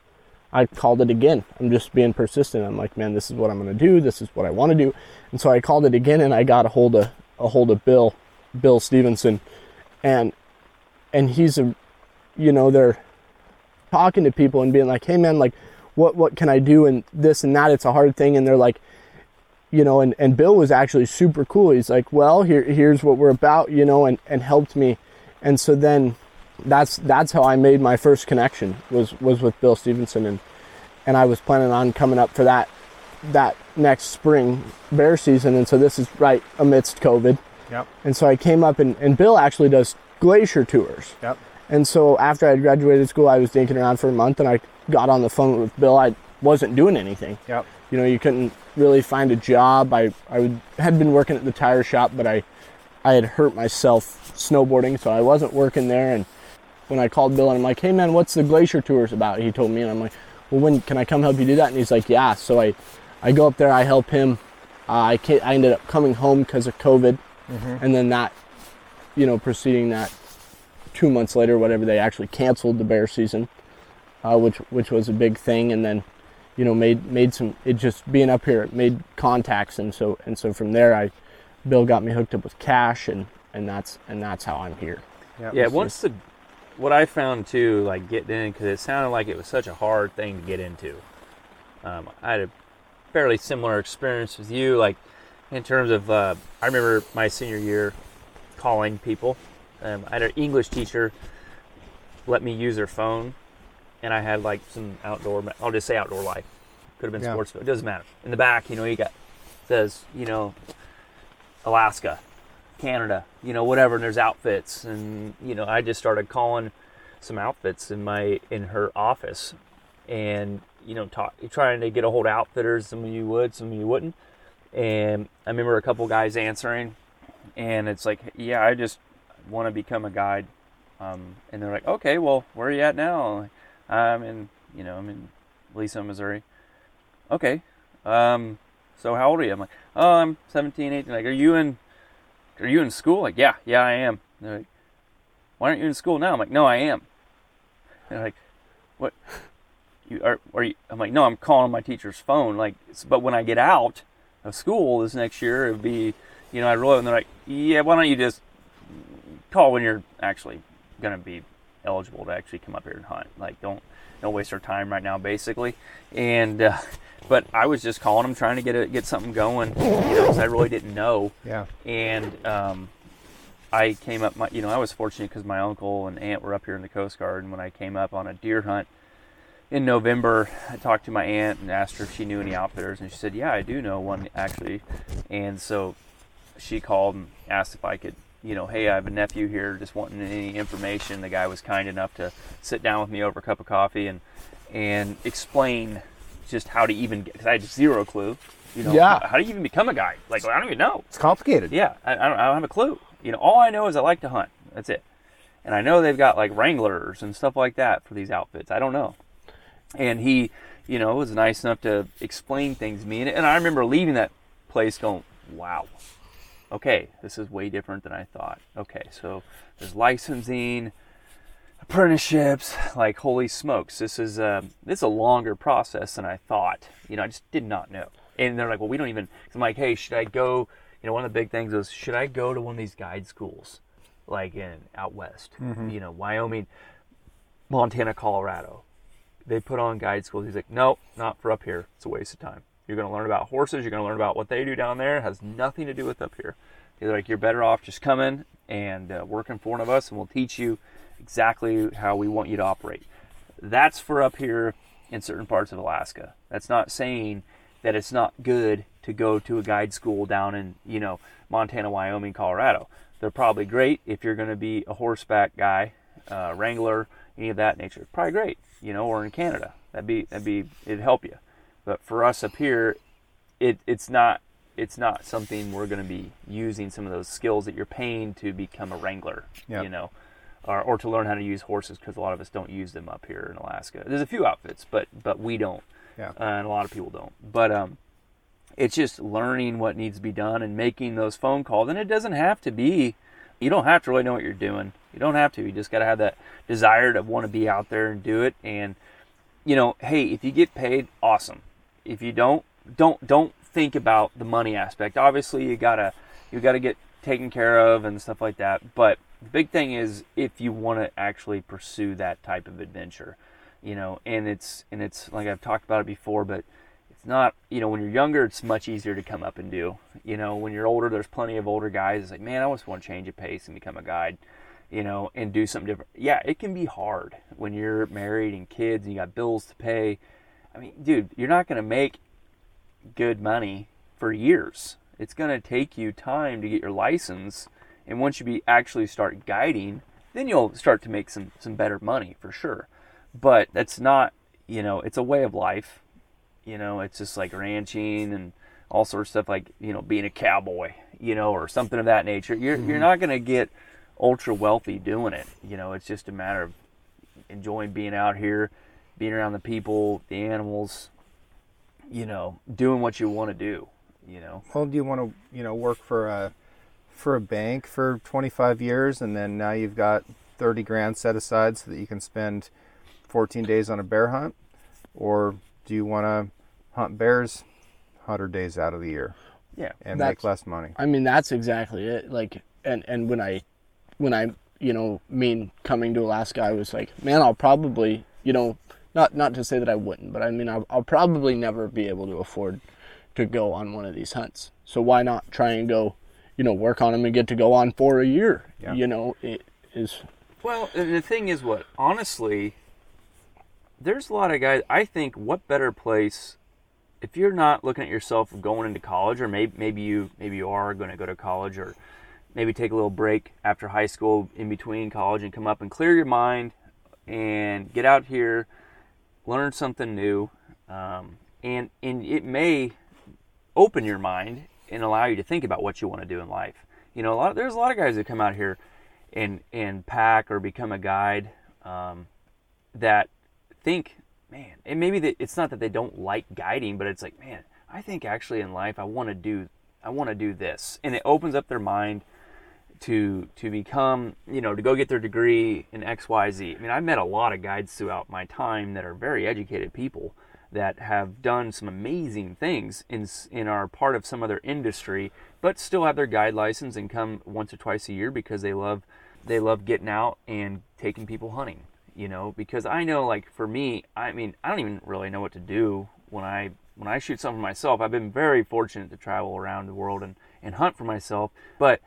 I called it again. I'm just being persistent. I'm like, man, this is what I'm going to do. This is what I want to do. And so I called it again, and I got a hold of a hold of Bill, Bill Stevenson, and and he's a, you know, they're talking to people and being like, hey man, like, what what can I do and this and that. It's a hard thing, and they're like, you know, and, and Bill was actually super cool. He's like, well, here here's what we're about, you know, and, and helped me. And so then that's that's how I made my first connection was was with Bill Stevenson, and and I was planning on coming up for that that next spring bear season, and so this is right amidst COVID. Yep. And so I came up, and, and Bill actually does glacier tours. Yep. And so after I had graduated school, I was dinking around for a month, and I got on the phone with Bill. I wasn't doing anything. Yep. You know, you couldn't really find a job. I, I would, had been working at the tire shop, but I I had hurt myself snowboarding, so I wasn't working there. And when I called Bill, and I'm like, hey man, what's the glacier tours about? He told me, and I'm like, well, when can I come help you do that? And he's like, yeah. So I, I go up there, I help him. Uh, I can't, I ended up coming home because of COVID. Mm-hmm. And then that, you know, preceding that two months later, whatever, they actually canceled the bear season, uh, which, which was a big thing. And then, you know, made, made some, it just being up here, it made contacts. And so, and so from there, I, Bill got me hooked up with cash, and, and that's, and that's how I'm here. Yep. Yeah. Once the, what I found too, like getting in, because it sounded like it was such a hard thing to get into. Um, I had a fairly similar experience with you, like in terms of, uh, I remember my senior year calling people. Um, I had an English teacher let me use her phone, and I had like some outdoor, I'll just say outdoor life. Could have been yeah. sports, but it doesn't matter. In the back, you know, you got, it says, you know, Alaska, Canada, you know, whatever, and there's outfits, and you know, I just started calling some outfits in my in her office, and you know, talk, trying to get a hold of outfitters. Some of you would, some of you wouldn't. And I remember a couple guys answering, and it's like, yeah, I just want to become a guide. Um, and they're like, okay, well, where are you at now? I'm in, you know, I'm in Lisa, Missouri. Okay. Um, so how old are you? I'm like, oh, I'm seventeen, eighteen. Like, are you in, are you in school? Like, yeah, yeah, I am. And they're like, why aren't you in school now? I'm like, no, I am. And they're like, what? You are? Are you? I'm like, no, I'm calling my teacher's phone. Like, but when I get out of school this next year, it'd be, you know, I roll up, and they're like, yeah, why don't you just call when you're actually gonna be eligible to actually come up here and hunt? Like, don't, don't waste our time right now, basically. And. Uh, But I was just calling them, trying to get a, get something going, you know, because I really didn't know. Yeah. And um, I came up, my, you know, I was fortunate because my uncle and aunt were up here in the Coast Guard. And when I came up on a deer hunt in November, I talked to my aunt and asked her if she knew any outfitters. And she said, yeah, I do know one, actually. And so she called and asked if I could, you know, hey, I have a nephew here just wanting any information. The guy was kind enough to sit down with me over a cup of coffee and and explain just how to even get, because I had zero clue, you know, yeah. how, how do you even become a guide? Like, I don't even know. It's complicated. Yeah. I, I, don't, I don't have a clue. You know, all I know is I like to hunt. That's it. And I know they've got like wranglers and stuff like that for these outfits. I don't know. And he, you know, was nice enough to explain things to me. And, and I remember leaving that place going, wow, okay, this is way different than I thought. Okay. So there's licensing, apprenticeships, like, holy smokes, this is a this is a longer process than I thought. You know, I just did not know. And they're like, well, we don't even. I'm like, hey, should I go? You know, one of the big things was, should I go to one of these guide schools, like in out west? Mm-hmm. You know, Wyoming, Montana, Colorado. They put on guide schools. He's like, no, not for up here. It's a waste of time. You're going to learn about horses. You're going to learn about what they do down there. It has nothing to do with up here. They're like, you're better off just coming and uh, working for one of us, and we'll teach you exactly how we want you to operate. That's for up here in certain parts of Alaska. That's not saying that it's not good to go to a guide school down in, you know, Montana, Wyoming, Colorado. They're probably great if you're going to be a horseback guy, uh, wrangler, any of that nature. Probably great, you know, or in Canada. That'd be, that'd be, it'd help you. But for us up here, it it's not, it's not something we're going to be using some of those skills that you're paying to become a wrangler, yep. you know, or, or to learn how to use horses, because a lot of us don't use them up here in Alaska. There's a few outfits, but but we don't, yeah. uh, and a lot of people don't. But um, it's just learning what needs to be done and making those phone calls. And it doesn't have to be, you don't have to really know what you're doing. You don't have to. You just got to have that desire to want to be out there and do it. And, you know, hey, if you get paid, awesome. If you don't, don't, don't. Think about the money aspect. Obviously you gotta you gotta get taken care of and stuff like that, but the big thing is if you want to actually pursue that type of adventure, you know. And it's and it's like I've talked about it before, but it's not, you know, when you're younger it's much easier to come up and do, you know. When you're older, there's plenty of older guys, it's like, man, I just want to change a pace and become a guide, you know, and do something different. Yeah, it can be hard when you're married and kids and you got bills to pay. I mean, dude, you're not going to make good money for years. It's going to take you time to get your license, and once you be actually start guiding, then you'll start to make some some better money for sure. But that's not, you know, it's a way of life, you know. It's just like ranching and all sorts of stuff, like, you know, being a cowboy, you know, or something of that nature. You're mm-hmm. you're not going to get ultra wealthy doing it, you know. It's just a matter of enjoying being out here, being around the people, the animals, you know, doing what you want to do, you know. Well, do you want to, you know, work for a for a bank for twenty-five years, and then now you've got thirty grand set aside so that you can spend fourteen days on a bear hunt? Or do you want to hunt bears one hundred days out of the year? Yeah, and make less money. I mean, that's exactly it. Like, and and when I when I, you know, mean coming to Alaska, I was like, man, I'll probably, you know, Not not to say that I wouldn't, but I mean, I'll, I'll probably never be able to afford to go on one of these hunts. So why not try and go, you know, work on them and get to go on for a year? Yeah. You know, it is. Well, and the thing is what, honestly, there's a lot of guys, I think, what better place, if you're not looking at yourself going into college, or maybe, maybe, you, maybe you are going to go to college, or maybe take a little break after high school in between college and come up and clear your mind and get out here, learn something new, um, and and it may open your mind and allow you to think about what you want to do in life. You know, a lot of, there's a lot of guys that come out here and and pack or become a guide um, that think, man, and maybe that it's not that they don't like guiding, but it's like, man, I think actually in life I want to do I want to do this, and it opens up their mind to to become, you know, to go get their degree in X Y Z. I mean, I've met a lot of guides throughout my time that are very educated people that have done some amazing things in in our part of some other industry, but still have their guide license and come once or twice a year because they love they love getting out and taking people hunting, you know. Because I know, like, for me, I mean, I don't even really know what to do when I when I shoot something for myself. I've been very fortunate to travel around the world and, and hunt for myself, but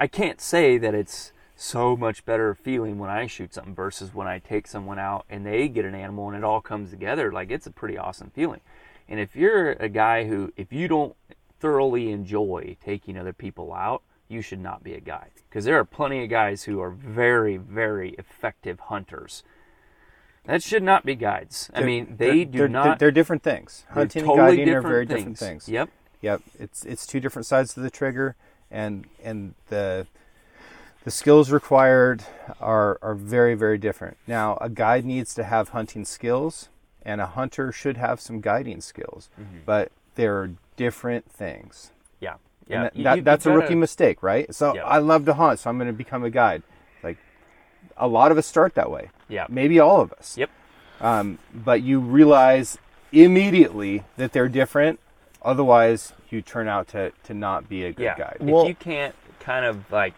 I can't say that it's so much better feeling when I shoot something versus when I take someone out and they get an animal and it all comes together. Like, it's a pretty awesome feeling. And if you're a guy who, if you don't thoroughly enjoy taking other people out, you should not be a guide. Because there are plenty of guys who are very, very effective hunters. That should not be guides. I they're, mean, they they're, do they're, not... They're different things. Hunting and totally guiding are very things. different things. Yep. Yep. It's, it's two different sides of the trigger. And and the the skills required are, are very, very different. Now, a guide needs to have hunting skills, and a hunter should have some guiding skills. Mm-hmm. But they're different things. Yeah. yeah. That, you, that, you, that's you a gotta... rookie mistake, right? So yeah. I love to hunt, so I'm going to become a guide. Like, a lot of us start that way. Yeah. Maybe all of us. Yep. Um, but you realize immediately that they're different. Otherwise, you turn out to, to not be a good yeah. guy. Well, if you can't kind of, like,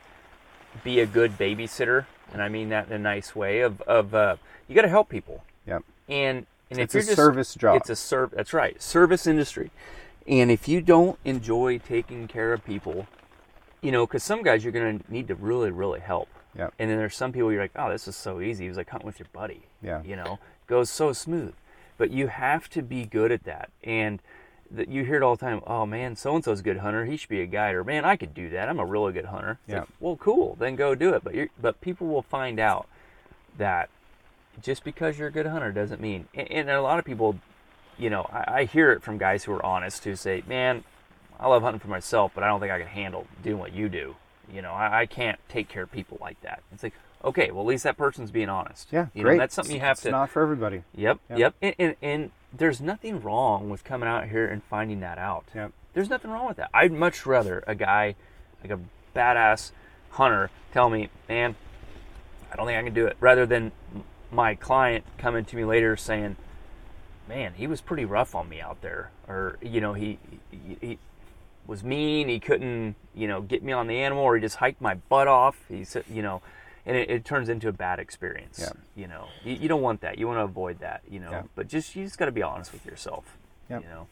be a good babysitter, and I mean that in a nice way, of, of uh, you got to help people. Yeah. And and it's if you're a just, service job. It's a service. That's right. Service industry. And if you don't enjoy taking care of people, you know, because some guys you're going to need to really, really help. Yeah. And then there's some people you're like, oh, this is so easy. It was like hunting with your buddy. Yeah. You know, it goes so smooth. But you have to be good at that. And that you hear it all the time. Oh man, so-and-so's a good hunter. He should be a guide. Or man, I could do that. I'm a really good hunter. Yeah. Like, well, cool. Then go do it. But you're, but people will find out that just because you're a good hunter doesn't mean. And, and a lot of people, you know, I, I hear it from guys who are honest, who say, man, I love hunting for myself, but I don't think I can handle doing what you do. You know, I, I can't take care of people like that. It's like, okay, well, at least that person's being honest. Yeah, you great. Know, that's something you have it's to... It's not for everybody. Yep, yep. yep. And, and, and there's nothing wrong with coming out here and finding that out. Yep. There's nothing wrong with that. I'd much rather a guy, like a badass hunter, tell me, man, I don't think I can do it, rather than my client coming to me later saying, man, he was pretty rough on me out there. Or, you know, he... he, he was mean, he couldn't, you know, get me on the animal, or he just hiked my butt off. He said, you know, and it, it turns into a bad experience. Yeah. You know, you, you don't want that. You want to avoid that, you know, yeah. but just, you just got to be honest with yourself, yeah. you know.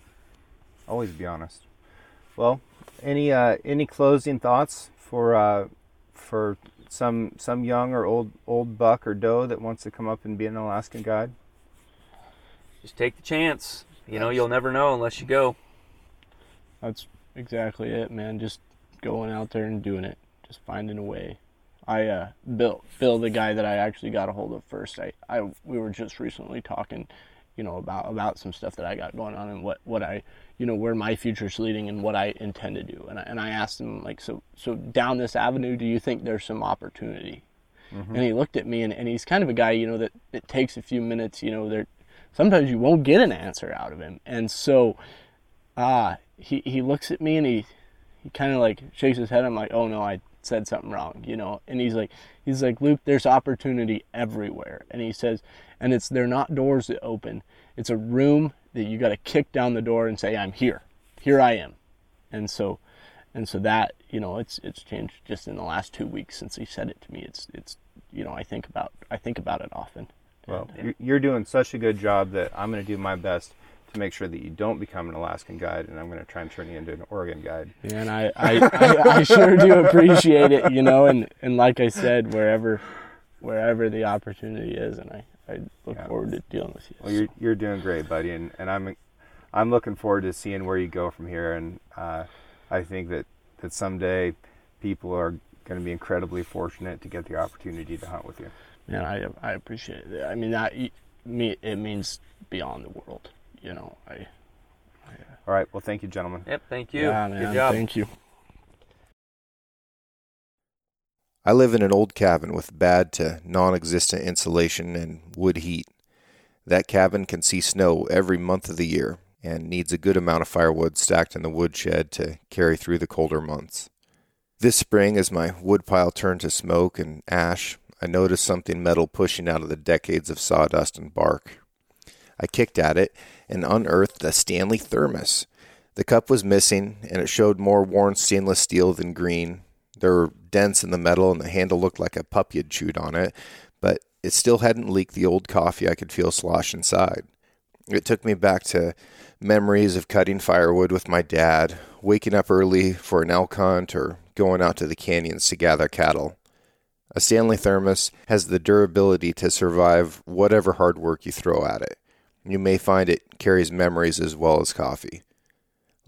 Always be honest. Well, any, uh, any closing thoughts for, uh, for some, some young or old, old buck or doe that wants to come up and be an Alaskan guide? Just take the chance. You know, you'll never know unless you go. That's exactly it, man. Just going out there and doing it. Just finding a way. I uh Bill Bill, the guy that I actually got a hold of first, I, I we were just recently talking, you know, about about some stuff that I got going on and what, what I you know, where my future's leading and what I intend to do. And I and I asked him, like, so so down this avenue, do you think there's some opportunity? Mm-hmm. And he looked at me and, and he's kind of a guy, you know, that it takes a few minutes, you know, there sometimes you won't get an answer out of him. And so ah uh, He he looks at me and he, he kind of like shakes his head. I'm like, oh no, I said something wrong, you know. And he's like, he's like, Luke, there's opportunity everywhere. And he says, and it's they're not doors that open. It's a room that you got to kick down the door and say, I'm here, here I am. And so, and so that you know, it's it's changed just in the last two weeks since he said it to me. It's it's you know, I think about I think about it often. Well, and, you're doing such a good job that I'm going to do my best to make sure that you don't become an Alaskan guide, and I'm going to try and turn you into an Oregon guide. Yeah, and I, I, I, I sure do appreciate it, you know, and, and like I said, wherever wherever the opportunity is, and I, I look yeah. forward to dealing with you. Well, so. you're, you're doing great, buddy, and, and I'm I'm looking forward to seeing where you go from here, and uh, I think that, that someday people are going to be incredibly fortunate to get the opportunity to hunt with you. Man, I, I appreciate it. I mean, that me it means beyond the world. You know, I, I... All right. Well, thank you, gentlemen. Yep, thank you. Yeah, man. Good job. Thank you. I live in an old cabin with bad to non-existent insulation and wood heat. That cabin can see snow every month of the year and needs a good amount of firewood stacked in the woodshed to carry through the colder months. This spring, as my woodpile turned to smoke and ash, I noticed something metal pushing out of the decades of sawdust and bark. I kicked at it and unearthed a Stanley thermos. The cup was missing, and it showed more worn stainless steel than green. There were dents in the metal, and the handle looked like a puppy had chewed on it, but it still hadn't leaked the old coffee I could feel slosh inside. It took me back to memories of cutting firewood with my dad, waking up early for an elk hunt, or going out to the canyons to gather cattle. A Stanley thermos has the durability to survive whatever hard work you throw at it. You may find it carries memories as well as coffee.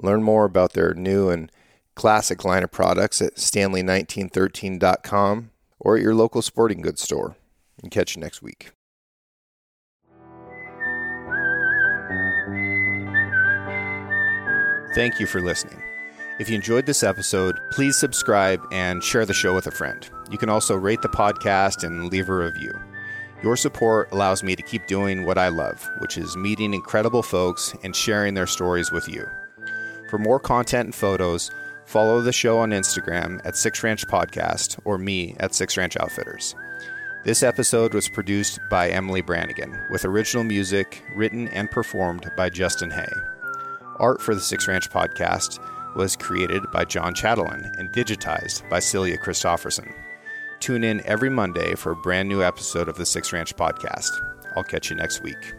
Learn more about their new and classic line of products at stanley nineteen thirteen dot com or at your local sporting goods store. And catch you next week. Thank you for listening. If you enjoyed this episode, please subscribe and share the show with a friend. You can also rate the podcast and leave a review. Your support allows me to keep doing what I love, which is meeting incredible folks and sharing their stories with you. For more content and photos, follow the show on Instagram at Six Ranch Podcast or me at Six Ranch Outfitters. This episode was produced by Emily Brannigan, with original music written and performed by Justin Hay. Art for the Six Ranch Podcast was created by John Chatelain and digitized by Celia Christofferson. Tune in every Monday for a brand new episode of the Six Ranch Podcast. I'll catch you next week.